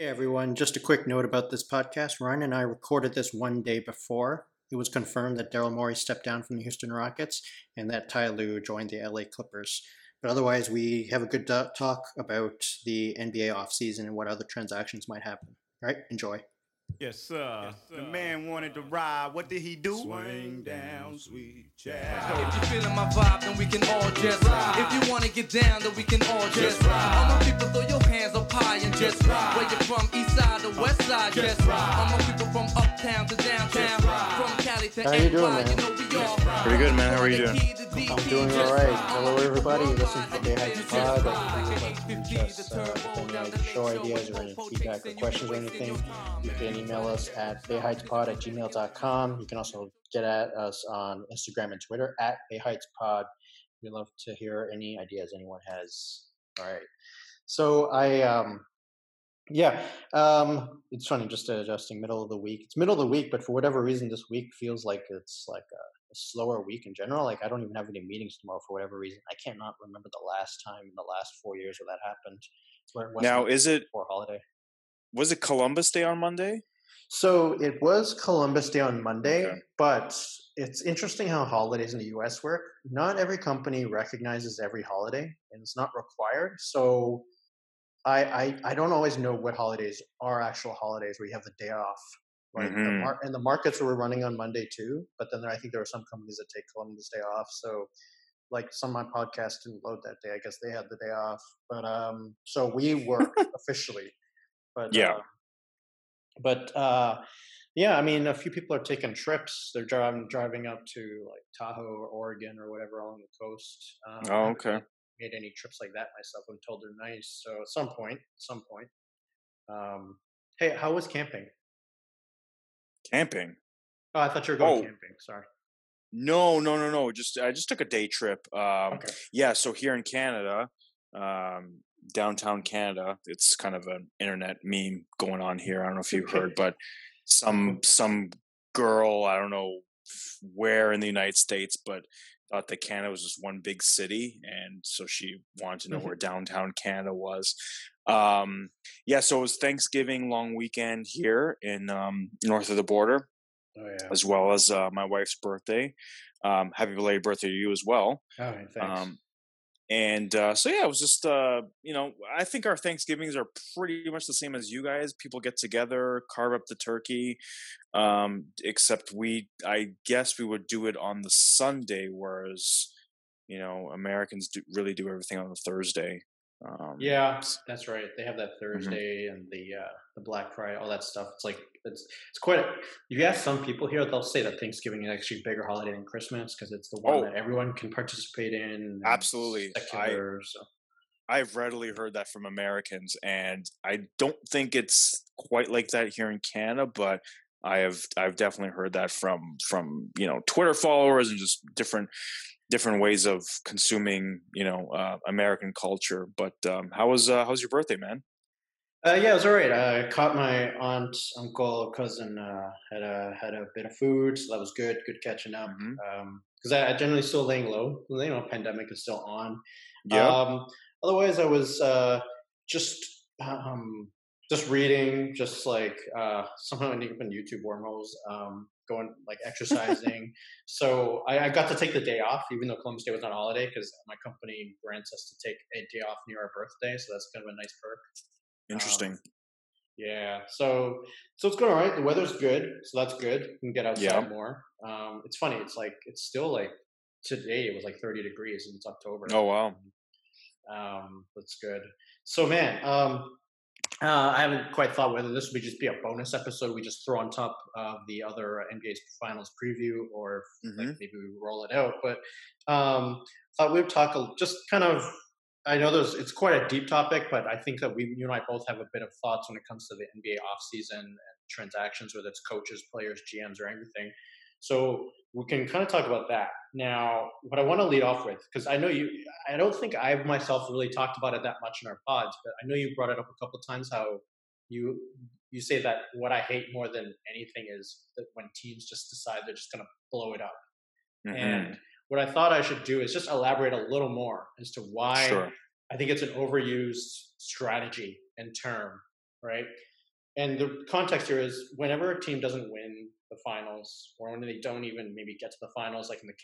Hey everyone, just a quick note about this podcast. Ryan and I recorded this one day before it was confirmed that Daryl Morey stepped down from the Houston Rockets and that Ty Lue joined the LA Clippers. But otherwise, we have a good talk about the NBA offseason and what other transactions might happen. All right, enjoy. Yes, sir. The man wanted to ride. What did he do? Swing down, sweet child. If you're feeling my vibe, then we can all just ride. If you want to get down, then we can all just ride. All my people, throw your hands up high and just ride. Where you're from, east side to west side, just ride. All my people from uptown to downtown, from Cali to Empire. How you doing, man? Pretty good, man. How are you doing? I'm doing all right. Hello, everybody. This is the Bay Heights Pod. If you just show ideas or any feedback or questions or anything, you can email us at bayheightspod@gmail.com. You can also get at us on Instagram and Twitter at bayheightspod. We'd love to hear any ideas anyone has. All right. So it's funny, just adjusting middle of the week. It's middle of the week, but for whatever reason, this week feels like it's like a slower week in general. Like I don't even have any meetings tomorrow for whatever reason. I cannot remember the last time in the last 4 years where that happened. Now, is it before holiday? Was it Columbus Day on Monday? So it was Columbus Day on Monday, okay. But it's interesting how holidays in the U.S. work. Not every company recognizes every holiday, and it's not required. So I don't always know what holidays are actual holidays where you have the day off. Right? Mm-hmm. And the markets were running on Monday too, but then I think there are some companies that take Columbus Day off. So like some of my podcasts didn't load that day. I guess they had the day off. But so we work officially. But, yeah. I mean, a few people are taking trips. They're driving up to like Tahoe or Oregon or whatever along the coast. I haven't made any trips like that myself. I'm told they're nice. So at some point. Hey, how was camping? Camping? Oh, I thought you were going camping. Sorry. No. I just took a day trip. Okay. Yeah. So here in Canada, downtown Canada, it's kind of an internet meme going on here. I don't know if you've heard, but some girl, I don't know where in the United States, but thought that Canada was just one big city, and so she wanted to know where downtown Canada was. So it was Thanksgiving long weekend here in north of the border. Oh, yeah. As well as my wife's birthday. Happy belated birthday to you as well. Oh, thanks. And it was just, I think our Thanksgivings are pretty much the same as you guys. People get together, carve up the turkey, except I guess we would do it on the Sunday, whereas, Americans really do everything on the Thursday. That's right. They have that Thursday and the Black Friday, all that stuff. It's like it's quite. If you ask some people here, they'll say that Thanksgiving is actually a bigger holiday than Christmas because it's the one that everyone can participate in. Absolutely, I've readily heard that from Americans, and I don't think it's quite like that here in Canada, but I've definitely heard that from Twitter followers and just different ways of consuming, American culture. But how's your birthday, man? It was all right. I caught my aunt, uncle, cousin, had a bit of food. So that was good. Good catching up. Mm-hmm. Cause I generally still laying low, pandemic is still on. Yeah. Otherwise I was, just reading, just like, somehow ending up in YouTube wormholes, going like exercising. So I got to take the day off, even though Columbus Day was not a holiday, because my company grants us to take a day off near our birthday. So that's kind of a nice perk. Interesting. So it's going all right. The weather's good. So that's good. You can get outside more. It's funny. It's like, it's still like today it was like 30 degrees and it's October. Oh, wow. That's good. So man, I haven't quite thought whether this would just be a bonus episode we just throw on top of the other NBA Finals preview, or maybe we roll it out. But thought we would talk just kind of. I know it's quite a deep topic, but I think that you and I both have a bit of thoughts when it comes to the NBA offseason and transactions, whether it's coaches, players, GMs, or anything. So we can kind of talk about that. Now, what I want to lead off with, because I don't think I've myself really talked about it that much in our pods, but I know you brought it up a couple of times how you say that what I hate more than anything is that when teams just decide they're just going to blow it up. Mm-hmm. And what I thought I should do is just elaborate a little more as to why I think it's an overused strategy and term right? And the context here is whenever a team doesn't win the finals, or when they don't even maybe get to the finals, like in the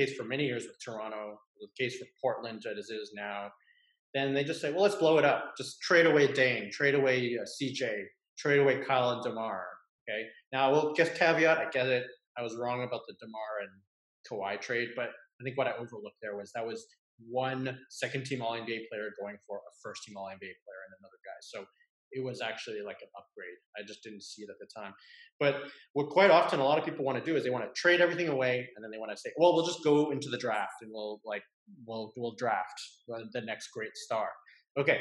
case for many years with Toronto, the case for Portland as it is now, then they just say, well, let's blow it up. Just trade away Dame, trade away CJ, trade away Kyle and DeMar. Okay. Now, we'll just caveat, I get it. I was wrong about the DeMar and Kawhi trade, but I think what I overlooked there was that was one second-team All-NBA player going for a first-team All-NBA player and another guy. So it was actually like an upgrade. I just didn't see it at the time. But what quite often a lot of people want to do is they want to trade everything away, and then they want to say, well, we'll just go into the draft, and we'll draft the next great star. Okay,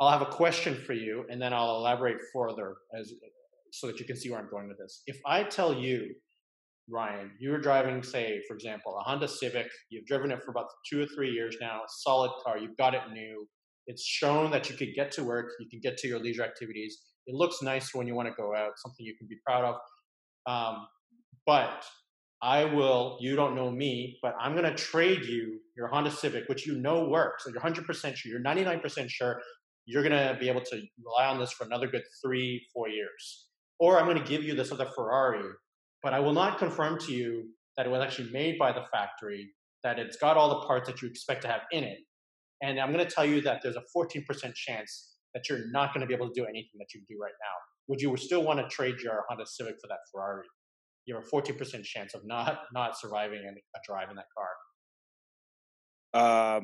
I'll have a question for you, and then I'll elaborate further so that you can see where I'm going with this. If I tell you, Ryan, you were driving, say, for example, a Honda Civic. You've driven it for about 2 or 3 years now. Solid car. You've got it new. It's shown that you could get to work. You can get to your leisure activities. It looks nice when you want to go out, something you can be proud of. But you don't know me, but I'm going to trade you your Honda Civic, which you know works. So you're 100% sure. You're 99% sure you're going to be able to rely on this for another good 3-4 years. Or I'm going to give you this other Ferrari, but I will not confirm to you that it was actually made by the factory, that it's got all the parts that you expect to have in it. And I'm going to tell you that there's a 14% chance that you're not going to be able to do anything that you do right now. Would you still want to trade your Honda Civic for that Ferrari? You have a 14% chance of not surviving a drive in that car.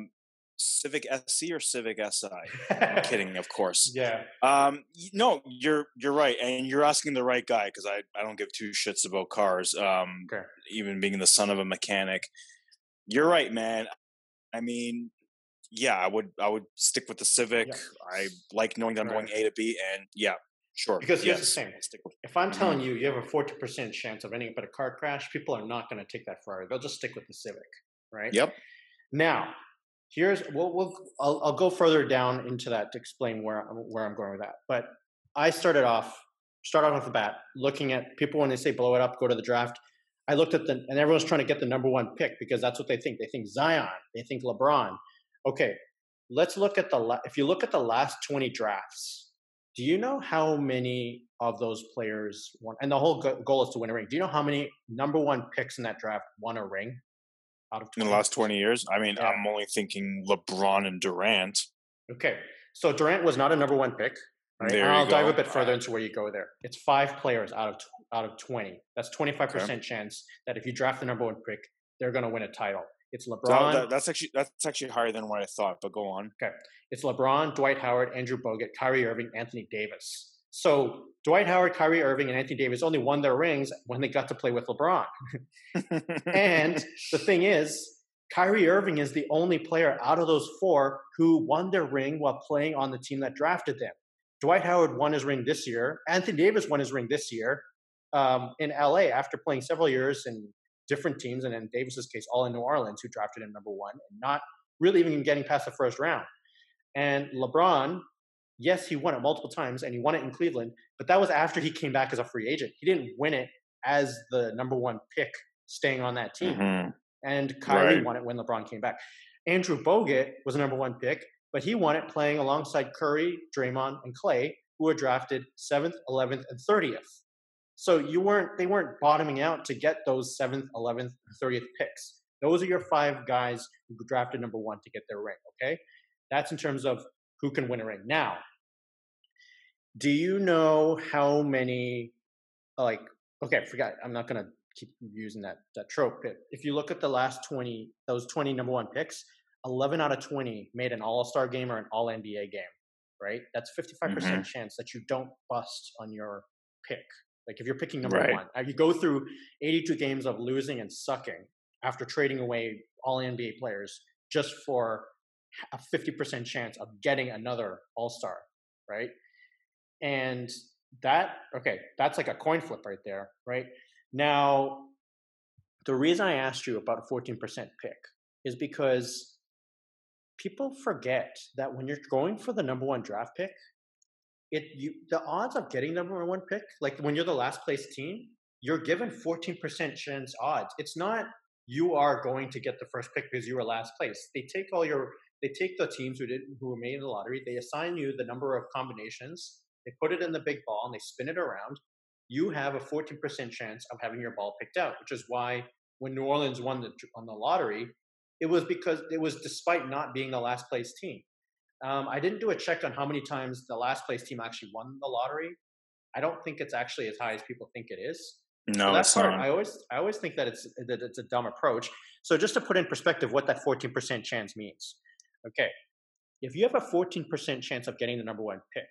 Civic SC or Civic SI? I'm kidding, of course. Yeah. No, you're right, and you're asking the right guy because I don't give two shits about cars. Okay. Even being the son of a mechanic, you're right, man. I mean, yeah, I would stick with the Civic. Yeah. I like knowing that I'm going A to B, and yeah, sure. Because here's the thing: if I'm telling you have a 40% chance of ending up at a car crash, people are not going to take that Ferrari. They'll just stick with the Civic, right? Yep. Now. I'll go further down into that to explain where I'm going with that. But I started off the bat looking at people when they say blow it up, go to the draft. I looked at and everyone's trying to get the number one pick because that's what they think. They think Zion, they think LeBron. Okay, let's look at if you look at the last 20 drafts, do you know how many of those players won? And the whole goal is to win a ring. Do you know how many number one picks in that draft won a ring? Out of 20. In the last 20 years? I mean, yeah. I'm only thinking LeBron and Durant. Okay. So Durant was not a number one pick. Right? And I'll dive a bit further into where you go there. It's 5 players out of 20. That's 25% chance that if you draft the number one pick, they're going to win a title. It's LeBron. So that's actually higher than what I thought, but go on. Okay. It's LeBron, Dwight Howard, Andrew Bogut, Kyrie Irving, Anthony Davis. So Dwight Howard, Kyrie Irving, and Anthony Davis only won their rings when they got to play with LeBron. And the thing is, Kyrie Irving is the only player out of those 4 who won their ring while playing on the team that drafted them. Dwight Howard won his ring this year. Anthony Davis won his ring this year in LA after playing several years in different teams, and in Davis's case, all in New Orleans, who drafted him number 1 and not really even getting past the first round. And LeBron... yes, he won it multiple times, and he won it in Cleveland, but that was after he came back as a free agent. He didn't win it as the number one pick staying on that team. Mm-hmm. And Kyrie won it when LeBron came back. Andrew Bogut was the number one pick, but he won it playing alongside Curry, Draymond, and Clay, who were drafted 7th, 11th, and 30th. So they weren't bottoming out to get those 7th, 11th, and 30th picks. Those are your 5 guys who drafted number 1 to get their ring, okay? That's in terms of who can win a ring. Now, do you know how many, I'm not going to keep using that trope. If you look at the last 20, those 20 number one picks, 11 out of 20 made an all-star game or an all-NBA game, right? That's 55% chance that you don't bust on your pick. Like if you're picking number one, you go through 82 games of losing and sucking after trading away all-NBA players just for a 50% chance of getting another all-star, right? And that's like a coin flip right there, right? Now, the reason I asked you about a 14% pick is because people forget that when you're going for the number one draft pick, the odds of getting the number one pick, like when you're the last place team, you're given 14% chance odds. It's not you are going to get the first pick because you were last place. They take all your They take the teams who were made in the lottery. They assign you the number of combinations. They put it in the big ball and they spin it around. You have a 14% chance of having your ball picked out, which is why when New Orleans won the lottery, it was because it was despite not being the last place team. I didn't do a check on how many times the last place team actually won the lottery. I don't think it's actually as high as people think it is. No, so that's hard. I always think that it's a dumb approach. So just to put in perspective what that 14% chance means. Okay. If you have a 14% chance of getting the number one pick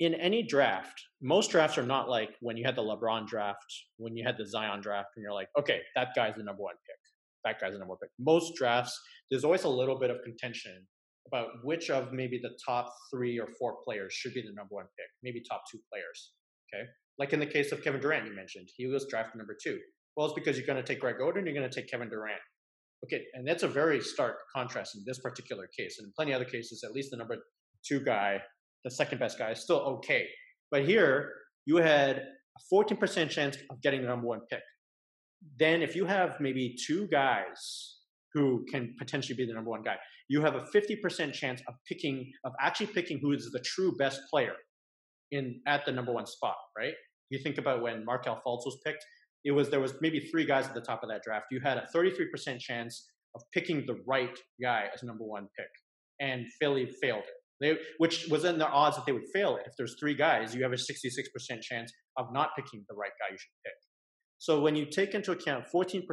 in any draft, most drafts are not like when you had the LeBron draft, when you had the Zion draft, and you're like, okay, that guy's the number one pick. That guy's the number one pick. Most drafts, there's always a little bit of contention about which of maybe the top 3 or 4 players should be the number one pick, maybe top 2 players. Okay. Like in the case of Kevin Durant, you mentioned, he was drafted number 2. Well, it's because you're going to take Greg Oden, you're going to take Kevin Durant. Okay, and that's a very stark contrast in this particular case. And in plenty of other cases, at least the number 2 guy, the second best guy, is still okay. But here, you had a 14% chance of getting the number 1 pick. Then if you have maybe 2 guys who can potentially be the number 1 guy, you have a 50% chance of actually picking who is the true best player at the number 1 spot, right? You think about when Markelle Fultz was picked, there was maybe 3 guys at the top of that draft. You had a 33% chance of picking the right guy as number 1 pick, and Philly failed it. Which was in the odds that they would fail it. If there's 3 guys, you have a 66% chance of not picking the right guy you should pick. So when you take into account 14%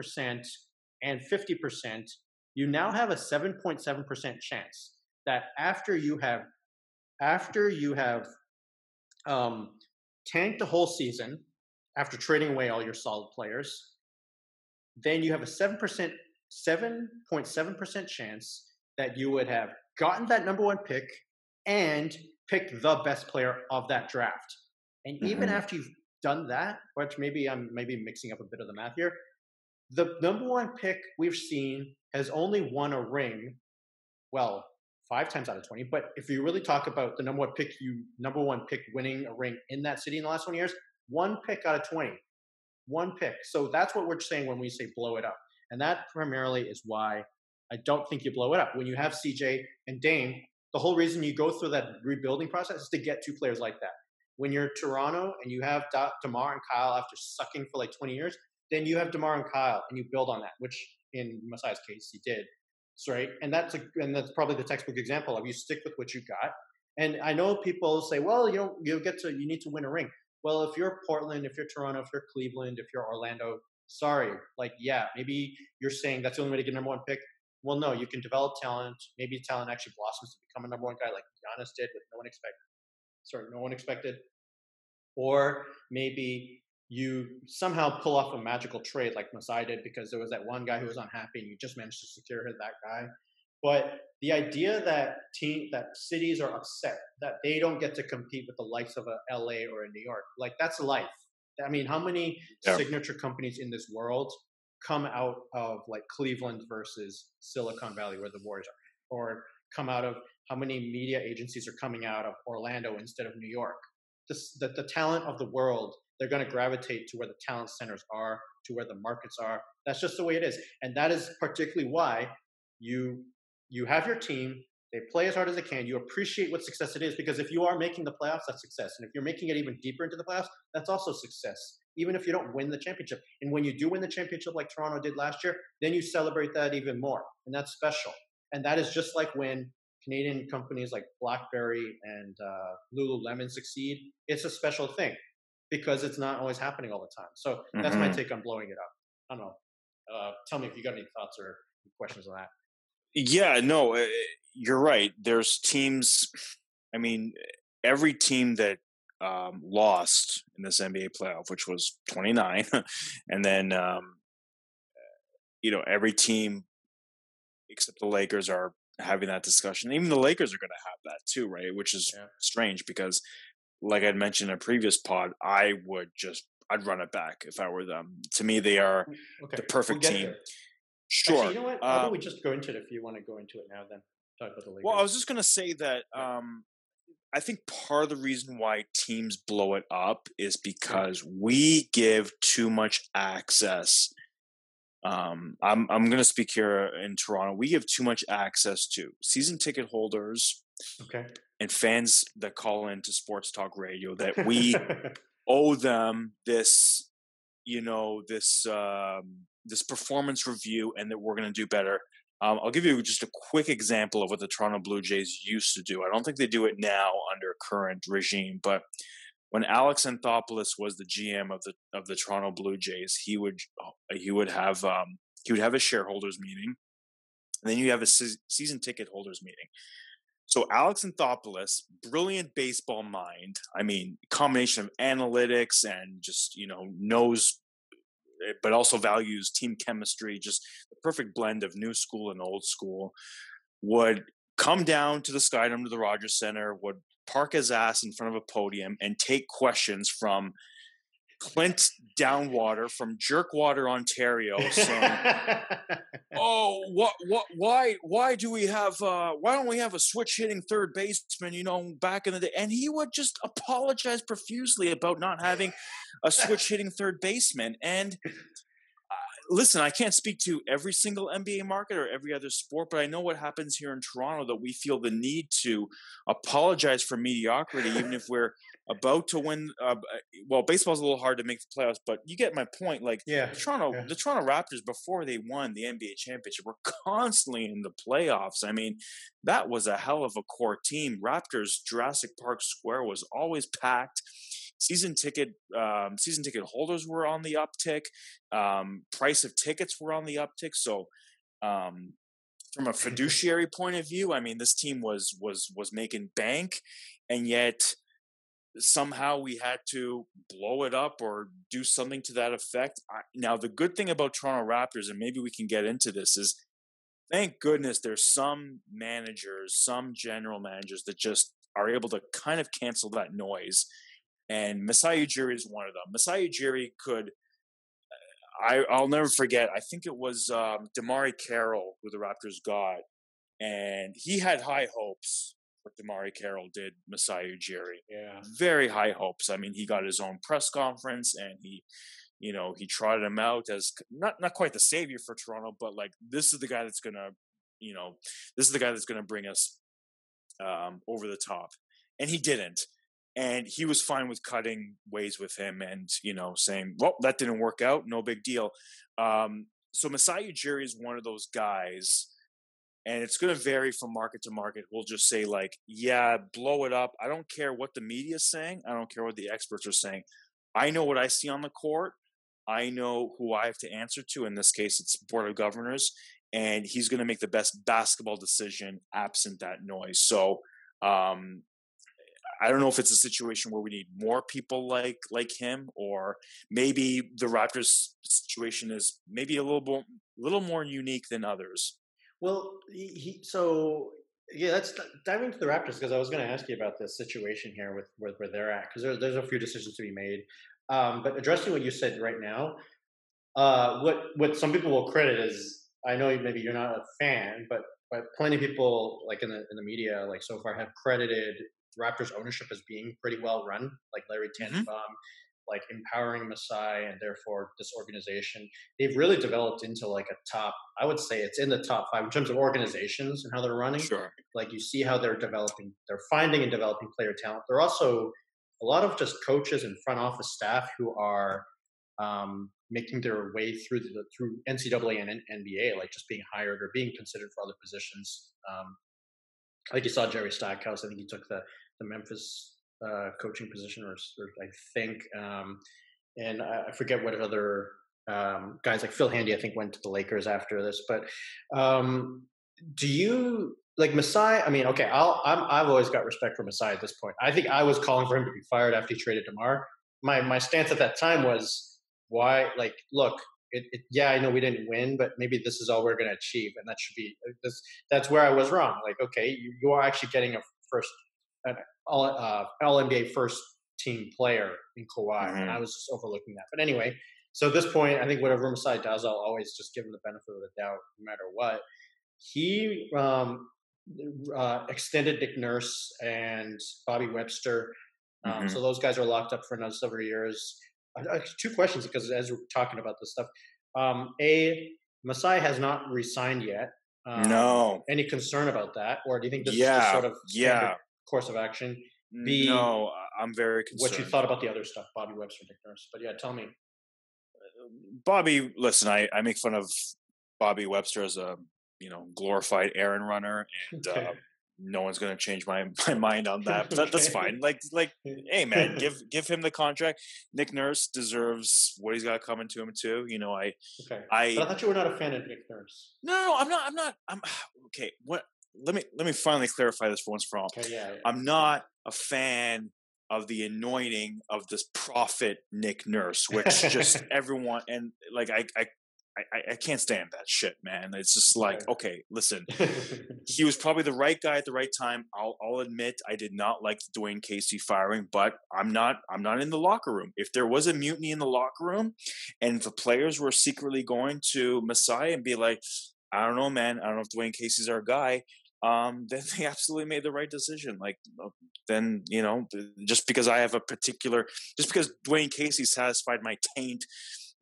and 50%, you now have a 7.7% chance that after you have tanked the whole season, after trading away all your solid players, then you have a 7.7% chance that you would have gotten that number 1 pick and picked the best player of that draft. And even after you've done that, which I'm mixing up a bit of the math here, the number 1 pick we've seen has only won a ring, 5 times out of 20, but if you really talk about the number one pick winning a ring in that city in the last 20 years, 1 pick out of 20. 1 pick. So that's what we're saying when we say blow it up. And that primarily is why I don't think you blow it up. When you have CJ and Dame, the whole reason you go through that rebuilding process is to get 2 players like that. When you're Toronto and you have DeMar and Kyle after sucking for like 20 years, then you have DeMar and Kyle and you build on that, which in Masai's case he did. Right? And that's probably the textbook example of you stick with what you got. And I know people say, well, you need to win a ring. Well, if you're Portland, if you're Toronto, if you're Cleveland, if you're Orlando, sorry. Maybe you're saying that's the only way to get a number 1 pick. Well, no, you can develop talent. Maybe talent actually blossoms to become a number 1 guy like Giannis did, with no one expected. Or maybe you somehow pull off a magical trade like Masai did because there was that one guy who was unhappy and you just managed to secure that guy. But the idea that cities are upset that they don't get to compete with the likes of a LA or a New York, that's life. I mean, how many signature companies in this world come out of Cleveland versus Silicon Valley where the Warriors are, or come out of how many media agencies are coming out of Orlando instead of New York? The talent of the world, they're going to gravitate to where the talent centers are, to where the markets are. That's just the way it is. And that is particularly why you have your team, they play as hard as they can, you appreciate what success it is, because if you are making the playoffs, that's success. And if you're making it even deeper into the playoffs, that's also success, even if you don't win the championship. And when you do win the championship like Toronto did last year, then you celebrate that even more. And that's special. And that is just like when Canadian companies like BlackBerry and Lululemon succeed. It's a special thing because it's not always happening all the time. So that's my take on blowing it up. I don't know. Tell me if you got any thoughts or questions on that. Yeah, no, you're right. There's teams. I mean, every team that lost in this NBA playoff, which was 29, and then every team except the Lakers are having that discussion. Even the Lakers are going to have that too, right? Which is strange because, like I'd mentioned in a previous pod, I'd run it back if I were them. To me, they are the perfect team. There. Sure. Actually, you know what? Why don't we just go into it if you want to go into it now, then talk about the Lakers. Well, I was just going to say that I think part of the reason why teams blow it up is because we give too much access I'm going to speak here in Toronto. We give too much access to season ticket holders and fans that call into Sports Talk Radio that we owe them this, you know, this, this performance review and that we're going to do better. I'll give you just a quick example of what the Toronto Blue Jays used to do. I don't think they do it now under current regime, but when Alex Anthopoulos was the GM of the Toronto Blue Jays, he would have a shareholders meeting, and then you have a season ticket holders meeting. So Alex Anthopoulos, brilliant baseball mind. I mean, combination of analytics and just, you know, knows, but also values team chemistry, just the perfect blend of new school and old school, would come down to the Skydome to the Rogers Center, would park his ass in front of a podium and take questions from Clint Downwater from Jerkwater, Ontario, saying, "Oh, why do we have, why don't we have a switch hitting third baseman, you know, back in the day?" And he would just apologize profusely about not having a switch hitting third baseman. And listen, I can't speak to every single NBA market or every other sport, but I know what happens here in Toronto, that we feel the need to apologize for mediocrity, even if we're about to win. Well, baseball's a little hard to make the playoffs, but you get my point. Like, the Toronto Raptors, before they won the NBA championship, were constantly in the playoffs. I mean, that was a hell of a core team. Raptors Jurassic Park Square was always packed. Season ticket holders were on the uptick. Price of tickets were on the uptick. So, from a fiduciary point of view, I mean, this team was making bank, and yet somehow we had to blow it up or do something to that effect. Now, the good thing about Toronto Raptors, and maybe we can get into this, is thank goodness there's some managers, some general managers that just are able to kind of cancel that noise. And Masai Ujiri is one of them. Masai Ujiri could, I'll never forget, I think it was Damari Carroll who the Raptors got. And he had high hopes for Damari Carroll, did Masai Ujiri. Yeah. Very high hopes. I mean, he got his own press conference and he, you know, he trotted him out as not quite the savior for Toronto, but like, this is the guy that's going to, you know, this is the guy that's going to bring us over the top. And he didn't. And he was fine with cutting ways with him and, you know, saying, well, that didn't work out. No big deal. So Masai Ujiri is one of those guys, and it's going to vary from market to market. We'll just say like, yeah, blow it up. I don't care what the media is saying. I don't care what the experts are saying. I know what I see on the court. I know who I have to answer to. In this case, it's Board of Governors. And he's going to make the best basketball decision absent that noise. So, I don't know if it's a situation where we need more people like him, or maybe the Raptors situation is maybe a little more unique than others. Well, let's dive into the Raptors, because I was going to ask you about this situation here with where they're at, because there's a few decisions to be made. But addressing what you said right now, what some people will credit is, I know maybe you're not a fan, but plenty of people like in the media like so far have credited Raptors ownership as being pretty well run, like Larry Tanenbaum, like empowering Masai, and therefore this organization, they've really developed into like a top, I would say it's in the top five in terms of organizations and how they're running. Sure. Like you see how they're developing, they're finding and developing player talent. There are also a lot of just coaches and front office staff who are making their way through NCAA and NBA, like just being hired or being considered for other positions. Like you saw Jerry Stackhouse, I think he took the Memphis coaching position, or I think, and I forget what other guys like Phil Handy, I think, went to the Lakers after this. But do you like Masai? I mean, okay, I've always got respect for Masai at this point. I think I was calling for him to be fired after he traded DeMar. My stance at that time was, why? Like, look. I know we didn't win, but maybe this is all we're going to achieve, and that should be this. That's where I was wrong. Like, okay, you are actually getting an All-NBA first team player in Kawhi, and I was just overlooking that. But anyway, so at this point, I think whatever Masai does, I'll always just give him the benefit of the doubt, no matter what. He extended Nick Nurse and Bobby Webster, so those guys are locked up for another several years. Two questions, because as we're talking about this stuff, Masai has not re-signed yet. No. Any concern about that? Or do you think this is just sort of standard course of action? No, I'm very concerned. What you thought about the other stuff, Bobby Webster, Nick Nurse. But yeah, tell me. Bobby, listen, I make fun of Bobby Webster as a, glorified errand runner, and no one's going to change my mind on that. But that's fine. Like, hey man, give him the contract. Nick Nurse deserves what he's got coming to him too. I thought you were not a fan of Nick Nurse. No, I'm not. I'm okay. What? Let me finally clarify this for once for all. Okay, yeah. I'm not a fan of the anointing of this prophet Nick Nurse, which just everyone and like I can't stand that shit, man. It's just like, okay, listen, he was probably the right guy at the right time. I'll admit I did not like the Dwayne Casey firing, but I'm not in the locker room. If there was a mutiny in the locker room and the players were secretly going to Masai and be like, I don't know, man, I don't know if Dwayne Casey's our guy, then they absolutely made the right decision. Like, then, just because I have a particular, just because Dwayne Casey satisfied my taint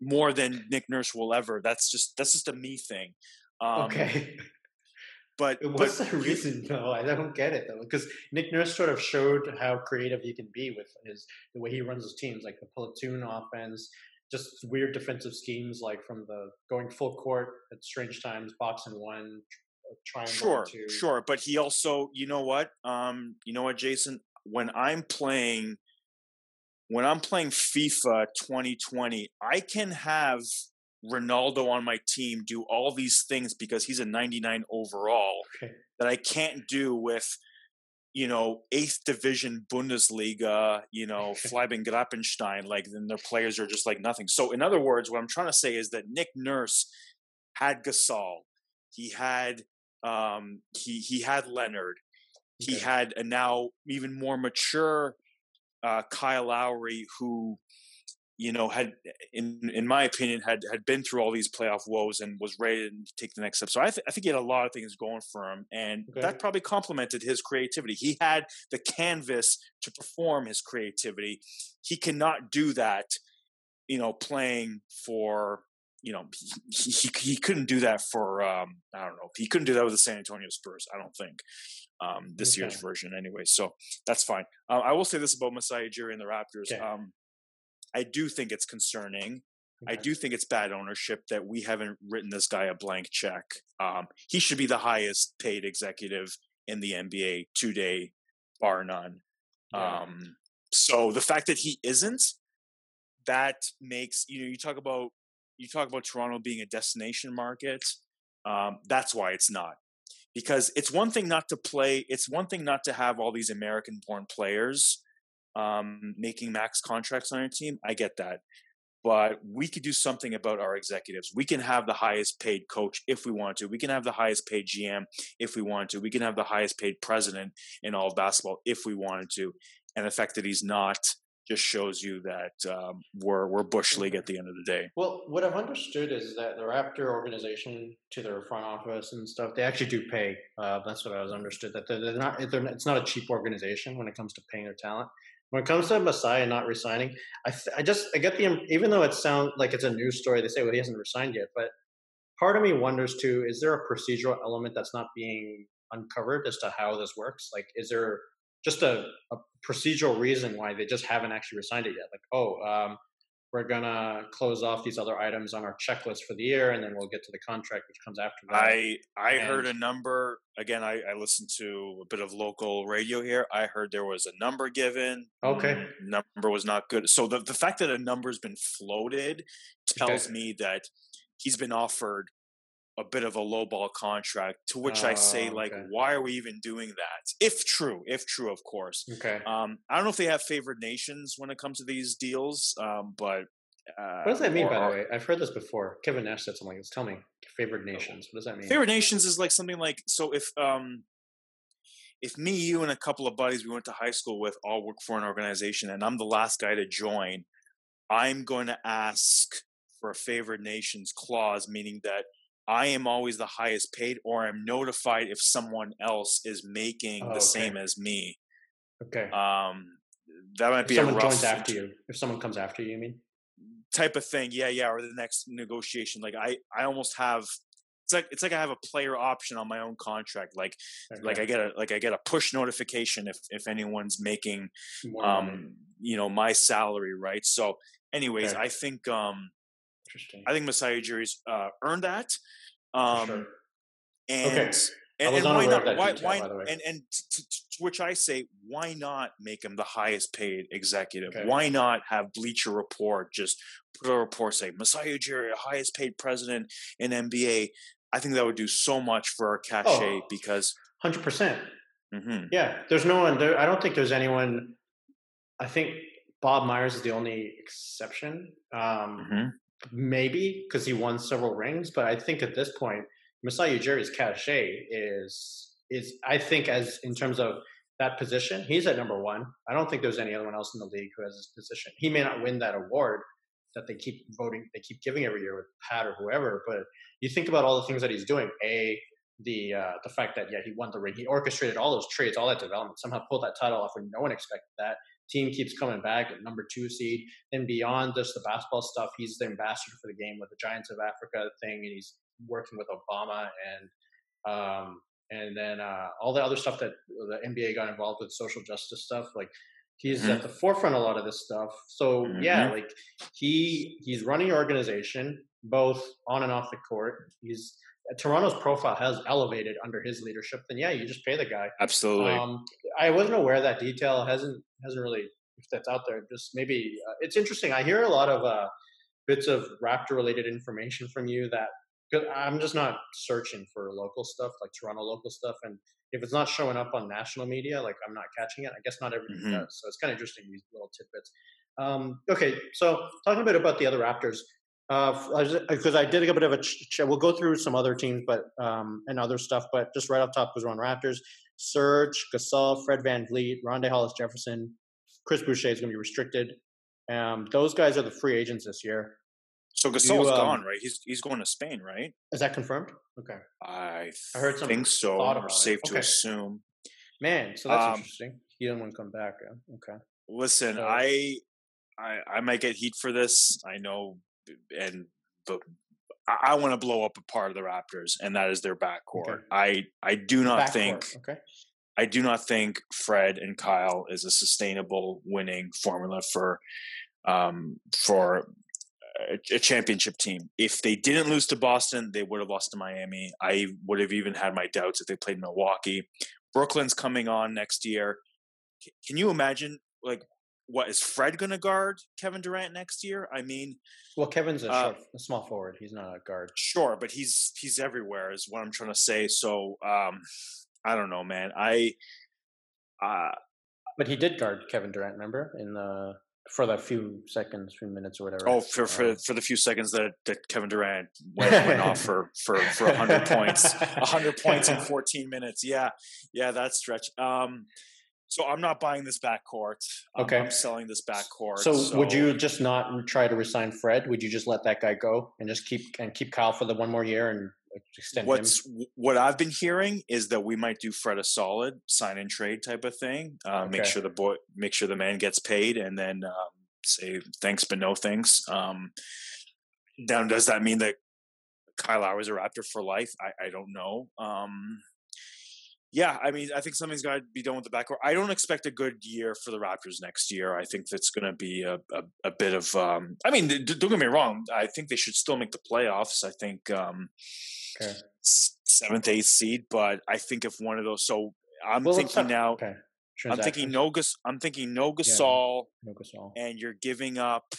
more than Nick Nurse will ever. That's just a me thing. Okay. But what's the reason though? I don't get it though, because Nick Nurse sort of showed how creative he can be with the way he runs his teams, like the platoon offense, just weird defensive schemes, like from the going full court at strange times, box and one, triangle. Sure. But he also, Jason, when I'm playing FIFA 2020, I can have Ronaldo on my team do all these things because he's a 99 overall that I can't do with, 8th division Bundesliga, Freiburg Grappenstein, like then their players are just like nothing. So in other words, what I'm trying to say is that Nick Nurse had Gasol. He had, he had Leonard. He had a now even more mature Kyle Lowry, who had in my opinion had been through all these playoff woes and was ready to take the next step. So I think he had a lot of things going for him, and that probably complemented his creativity. He had the canvas to perform his creativity. He cannot do that, playing for he couldn't do that for I don't know. He couldn't do that with the San Antonio Spurs, I don't think. This year's version anyway. So that's fine. I will say this about Masai Ujiri and the Raptors. I do think it's concerning. Okay. I do think it's bad ownership that we haven't written this guy a blank check. He should be the highest paid executive in the NBA today, bar none. Yeah. So the fact that he isn't, that makes, you talk about Toronto being a destination market. That's why it's not. Because it's one thing not to play. It's one thing not to have all these American-born players making max contracts on your team. I get that. But we could do something about our executives. We can have the highest paid coach if we want to. We can have the highest paid GM if we want to. We can have the highest paid president in all of basketball if we wanted to. And the fact that he's not just shows you that we're Bush League at the end of the day. Well, what I've understood is that the Raptor organization, to their front office and stuff, they actually do pay. That's what I was understood, that they're not. It's not a cheap organization when it comes to paying their talent. When it comes to Masai not resigning, I get the, even though it sounds like it's a news story, they say, well, he hasn't resigned yet, but part of me wonders too, is there a procedural element that's not being uncovered as to how this works? Like, is there just a procedural reason why they just haven't actually resigned it yet? Like, we're going to close off these other items on our checklist for the year, and then we'll get to the contract, which comes after that. I heard a number. Again, I listened to a bit of local radio here. I heard there was a number given. Okay. Number was not good. So the fact that a number's been floated tells me that he's been offered a bit of a lowball contract, to which I say, like, why are we even doing that? If true, of course. Okay. I don't know if they have favored nations when it comes to these deals, but what does that mean, by the way? I've heard this before. Kevin Nash said something like this. Tell me, favored nations. What does that mean? Favored nations is like something like, so if me, you, and a couple of buddies we went to high school with all work for an organization, and I'm the last guy to join, I'm going to ask for a favored nations clause, meaning that I am always the highest paid, or I'm notified if someone else is making the same as me. That might be a rough. If someone comes after you mean? type of thing. Yeah. Or the next negotiation. Like I almost have, it's like I have a player option on my own contract. Like, okay. I get a push notification if anyone's making, wow. My salary. Right. So anyways, okay. I think Masai Ujiri's earned that. Sure. And, okay. And why not? Why? And to which I say, why not make him the highest paid executive? Okay. Why not have Bleacher Report just put a report say Masai Ujiri, highest paid president in NBA? I think that would do so much for our cachet because 100%. Mm-hmm. Yeah, there's no one. I don't think there's anyone. I think Bob Myers is the only exception. Maybe because he won several rings, but I think at this point. Masai Ujiri's cachet is I think as in terms of that position, he's at number one. I don't think there's anyone else in the league who has this position. He may not win that award that they keep giving every year with Pat or whoever, but you think about all the things that he's doing. The fact that he won the ring, he orchestrated all those trades, all that development, somehow pulled that title off when no one expected that. Team keeps coming back at number 2 seed, and beyond just the basketball stuff, he's the ambassador for the game with the Giants of Africa thing, and he's working with Obama and then all the other stuff that the NBA got involved with, social justice stuff. Like he's at the forefront of a lot of this stuff. So he's running your organization both on and off the court. He's Toronto's profile has elevated under his leadership. Then you just pay the guy. Absolutely. I wasn't aware of that detail. Hasn't really, if that's out there, just maybe it's interesting. I hear a lot of bits of Raptor related information from you that, because I'm just not searching for local stuff, like Toronto local stuff. And if it's not showing up on national media, like I'm not catching it. I guess not everything does. So it's kind of interesting, these little tidbits. Okay, so talking a bit about the other Raptors, because I did a bit of a check. We'll go through some other teams but and other stuff, but just right off top because we're on Raptors. Serge, Gasol, Fred Van Vleet, Rondae Hollis-Jefferson, Chris Boucher is going to be restricted. Those guys are the free agents this year. So Gasol's gone, right? He's going to Spain, right? Is that confirmed? Okay. I heard something. Think so. Or safe to assume. Man, so that's interesting. He doesn't want to come back. Yeah? Okay. Listen, so. I might get heat for this. I know, but I want to blow up a part of the Raptors, and that is their backcourt. Okay. I do not think Fred and Kyle is a sustainable winning formula for a championship team. If they didn't lose to Boston, they would have lost to Miami. I would have even had my doubts if they played Milwaukee. Brooklyn's coming on next year. Can you imagine, like, what is Fred going to guard Kevin Durant next year? I mean, well, Kevin's a small forward. He's not a guard. Sure. But he's everywhere is what I'm trying to say. So I don't know, man. But he did guard Kevin Durant, remember, for the few minutes or whatever. Oh, for the few seconds that Kevin Durant went off for 100 points. 100 points in 14 minutes. Yeah, that stretch. So I'm not buying this backcourt. Okay. I'm selling this backcourt. So would you just not try to resign Fred? Would you just let that guy go and just keep Kyle for the one more year and extend him? What I've been hearing is that we might do Fred a solid sign and trade type of thing. Okay. Make sure the man gets paid, and then say thanks but no thanks. Now, does that mean that Kyle Lowry's a Raptor for life? I don't know. Yeah, I mean, I think something's got to be done with the backcourt. I don't expect a good year for the Raptors next year. I think that's going to be a bit of I mean, don't get me wrong. I think they should still make the playoffs. I think 7th, 8th seed. But I think if one of those – so I'm thinking now I'm thinking no Gasol. Yeah, no Gasol. And you're giving up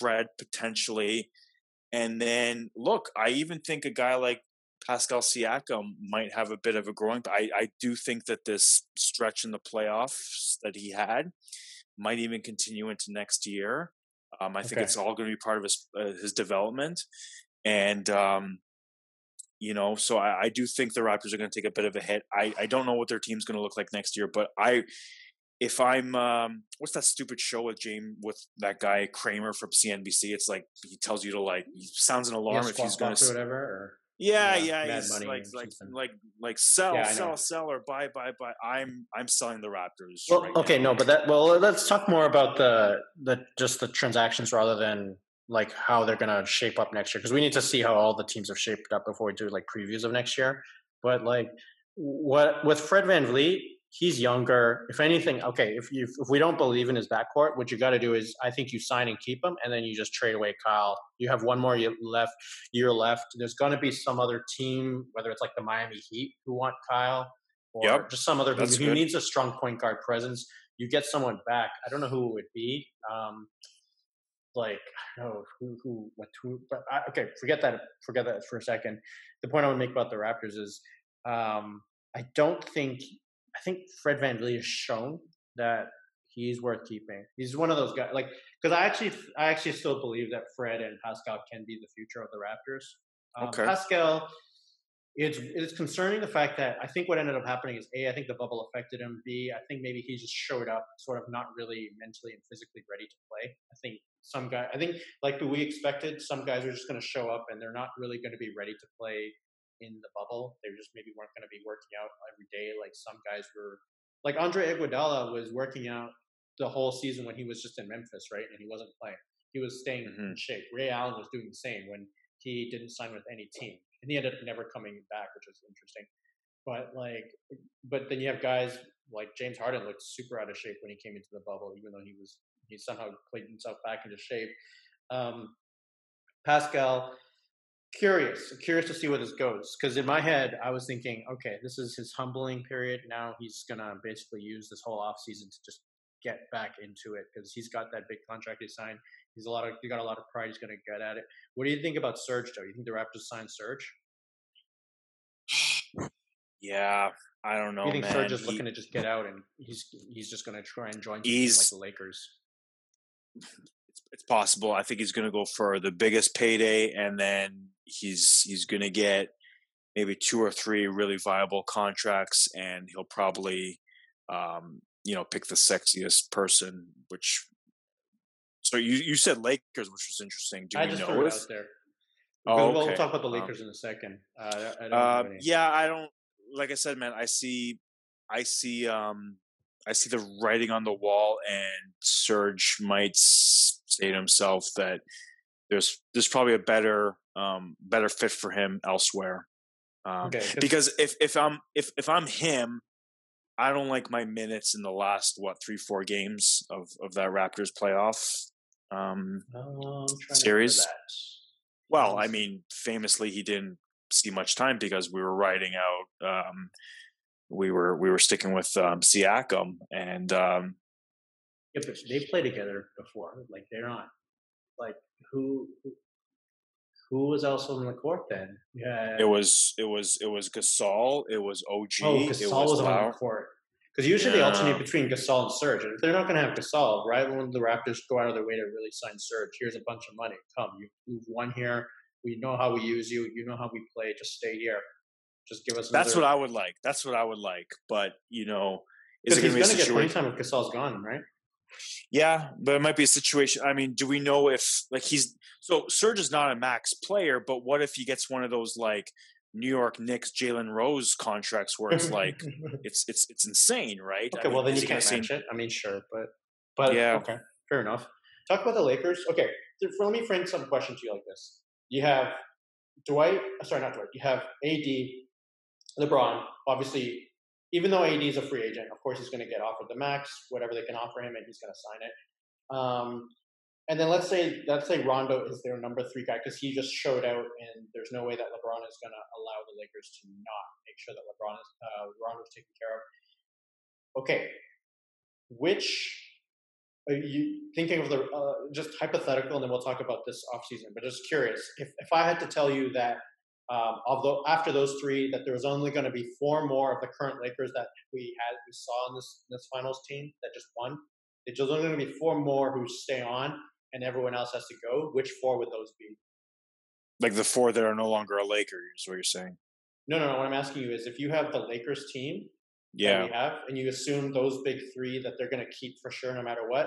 Fred potentially. And then, look, I even think a guy like Pascal Siakam might have a bit of a growing. I do think that this stretch in the playoffs that he had might even continue into next year. I think it's all going to be part of his development. And, so I do think the Raptors are going to take a bit of a hit. I don't know what their team's going to look like next year, but if I'm what's that stupid show with that guy Kramer from CNBC? It's like he tells you to, like, sounds an alarm if he's going to – Yeah. He's like sell or buy. I'm selling the Raptors. Well, right okay, now. No, but that. Well, let's talk more about the transactions rather than like how they're gonna shape up next year, because we need to see how all the teams have shaped up before we do like previews of next year. But like what with Fred Van Vleet, he's younger. If anything, okay, if we don't believe in his backcourt, what you got to do is I think you sign and keep him, and then you just trade away Kyle. You have one more year left. There's going to be some other team, whether it's like the Miami Heat who want Kyle, or just some other team who needs a strong point guard presence. You get someone back. I don't know who it would be. Forget that for a second. The point I would make about the Raptors is I think Fred VanVleet has shown that he's worth keeping. He's one of those guys, like, because I actually still believe that Fred and Pascal can be the future of the Raptors. Pascal, it's concerning the fact that I think what ended up happening is A, I think the bubble affected him. B, I think maybe he just showed up sort of not really mentally and physically ready to play. I think we expected, some guys are just going to show up and they're not really going to be ready to play in the bubble. They just maybe weren't going to be working out every day. Like some guys were, like Andre Iguodala was working out the whole season when he was just in Memphis, right? And he wasn't playing. He was staying in shape. Ray Allen was doing the same when he didn't sign with any team. And he ended up never coming back, which was interesting. But then you have guys like James Harden looked super out of shape when he came into the bubble, even though he somehow played himself back into shape. Pascal, curious to see where this goes, because in my head I was thinking, okay, this is his humbling period. Now he's gonna basically use this whole offseason to just get back into it, because he's got that big contract he signed. He got a lot of pride. He's gonna get at it. What do you think about Serge though? You think the Raptors signed Serge? Yeah, I don't know. You think Serge is looking to just get out, and he's just gonna try and join like the Lakers? It's possible. I think he's going to go for the biggest payday, and then he's going to get maybe 2 or 3 really viable contracts, and he'll probably, pick the sexiest person. Which, so you said Lakers, which was interesting. Do I just threw it out there. Oh, okay. We'll talk about the Lakers in a second. Like I said, man, I see the writing on the wall, and Serge might say to himself that there's probably a better fit for him elsewhere. Because if I'm him, I don't like my minutes in the last 3-4 games of that Raptors playoff series. Well, I mean, famously he didn't see much time because we were riding out. We were sticking with Siakam, and but they play together before. Like they're not like who was else on the court then? Yeah, it was Gasol. It was OG. Oh, Gasol was on the court, because usually they alternate between Gasol and Serge. If they're not going to have Gasol, right? When the Raptors go out of their way to really sign Serge, here's a bunch of money. Come, you've won here. We know how we use you. You know how we play. Just stay here. Just give us. That's what I would like. But you know, is it going to be a situation? He's going to get playing time if Gasol's gone, right? Yeah, but it might be a situation. I mean, do we know if Serge is not a max player, but what if he gets one of those like New York Knicks Jalen Rose contracts where it's like it's insane, right? Okay, I mean, well then you can't match it. I mean, sure, but yeah, okay, fair enough. Talk about the Lakers. Okay, let me frame some question to you like this: you have You have AD, LeBron, obviously. Even though AD is a free agent, of course he's going to get offered the max, whatever they can offer him, and he's going to sign it. And then let's say Rondo is their number 3 guy, because he just showed out, and there's no way that LeBron is going to allow the Lakers to not make sure that Rondo's taken care of. Okay, which are you thinking of just hypothetical, and then we'll talk about this offseason, but just curious, if I had to tell you that. Although after those 3, that there was only going to be 4 more of the current Lakers that we saw in this finals team that just won. There's only going to be 4 more who stay on, and everyone else has to go. Which 4 would those be? Like the 4 that are no longer a Laker is what you're saying? No. What I'm asking you is, if you have the Lakers team, that we have, and you assume those big 3 that they're going to keep for sure no matter what.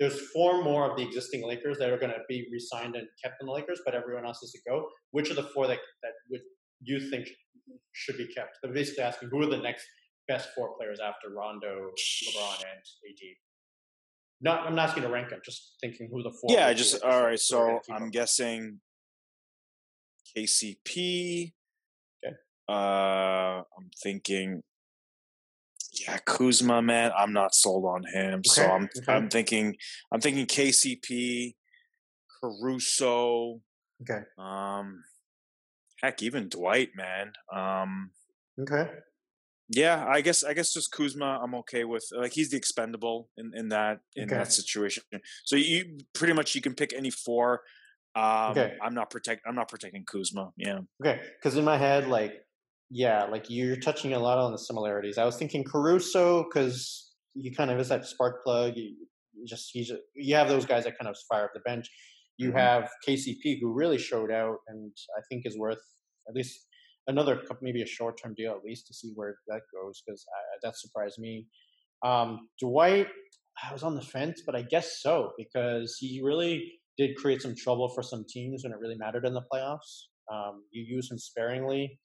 There's 4 more of the existing Lakers that are going to be re-signed and kept in the Lakers, but everyone else has to go. Which are the 4 that would you think should be kept? They're basically asking who are the next best four players after Rondo, LeBron, and AD. Not, I'm not asking to rank them, just thinking who the four. Yeah, just all right. So I'm guessing KCP. Okay. I'm thinking, yeah, Kuzma, man. I'm not sold on him, okay. So I'm thinking KCP, Caruso. Okay. Heck, even Dwight, man. Okay. Yeah, I guess just Kuzma I'm okay with. Like, he's the expendable in that situation. So you pretty much you can pick any four. Okay. I'm not protecting Kuzma. Yeah. Okay. Because in my head, you're touching a lot on the similarities. I was thinking Caruso because he kind of is that spark plug. You have those guys that kind of fire up the bench. You mm-hmm. have KCP who really showed out and I think is worth at least another, maybe a short-term deal at least to see where that goes, because that surprised me. Dwight, I was on the fence, but I guess so, because he really did create some trouble for some teams when it really mattered in the playoffs. You use him sparingly,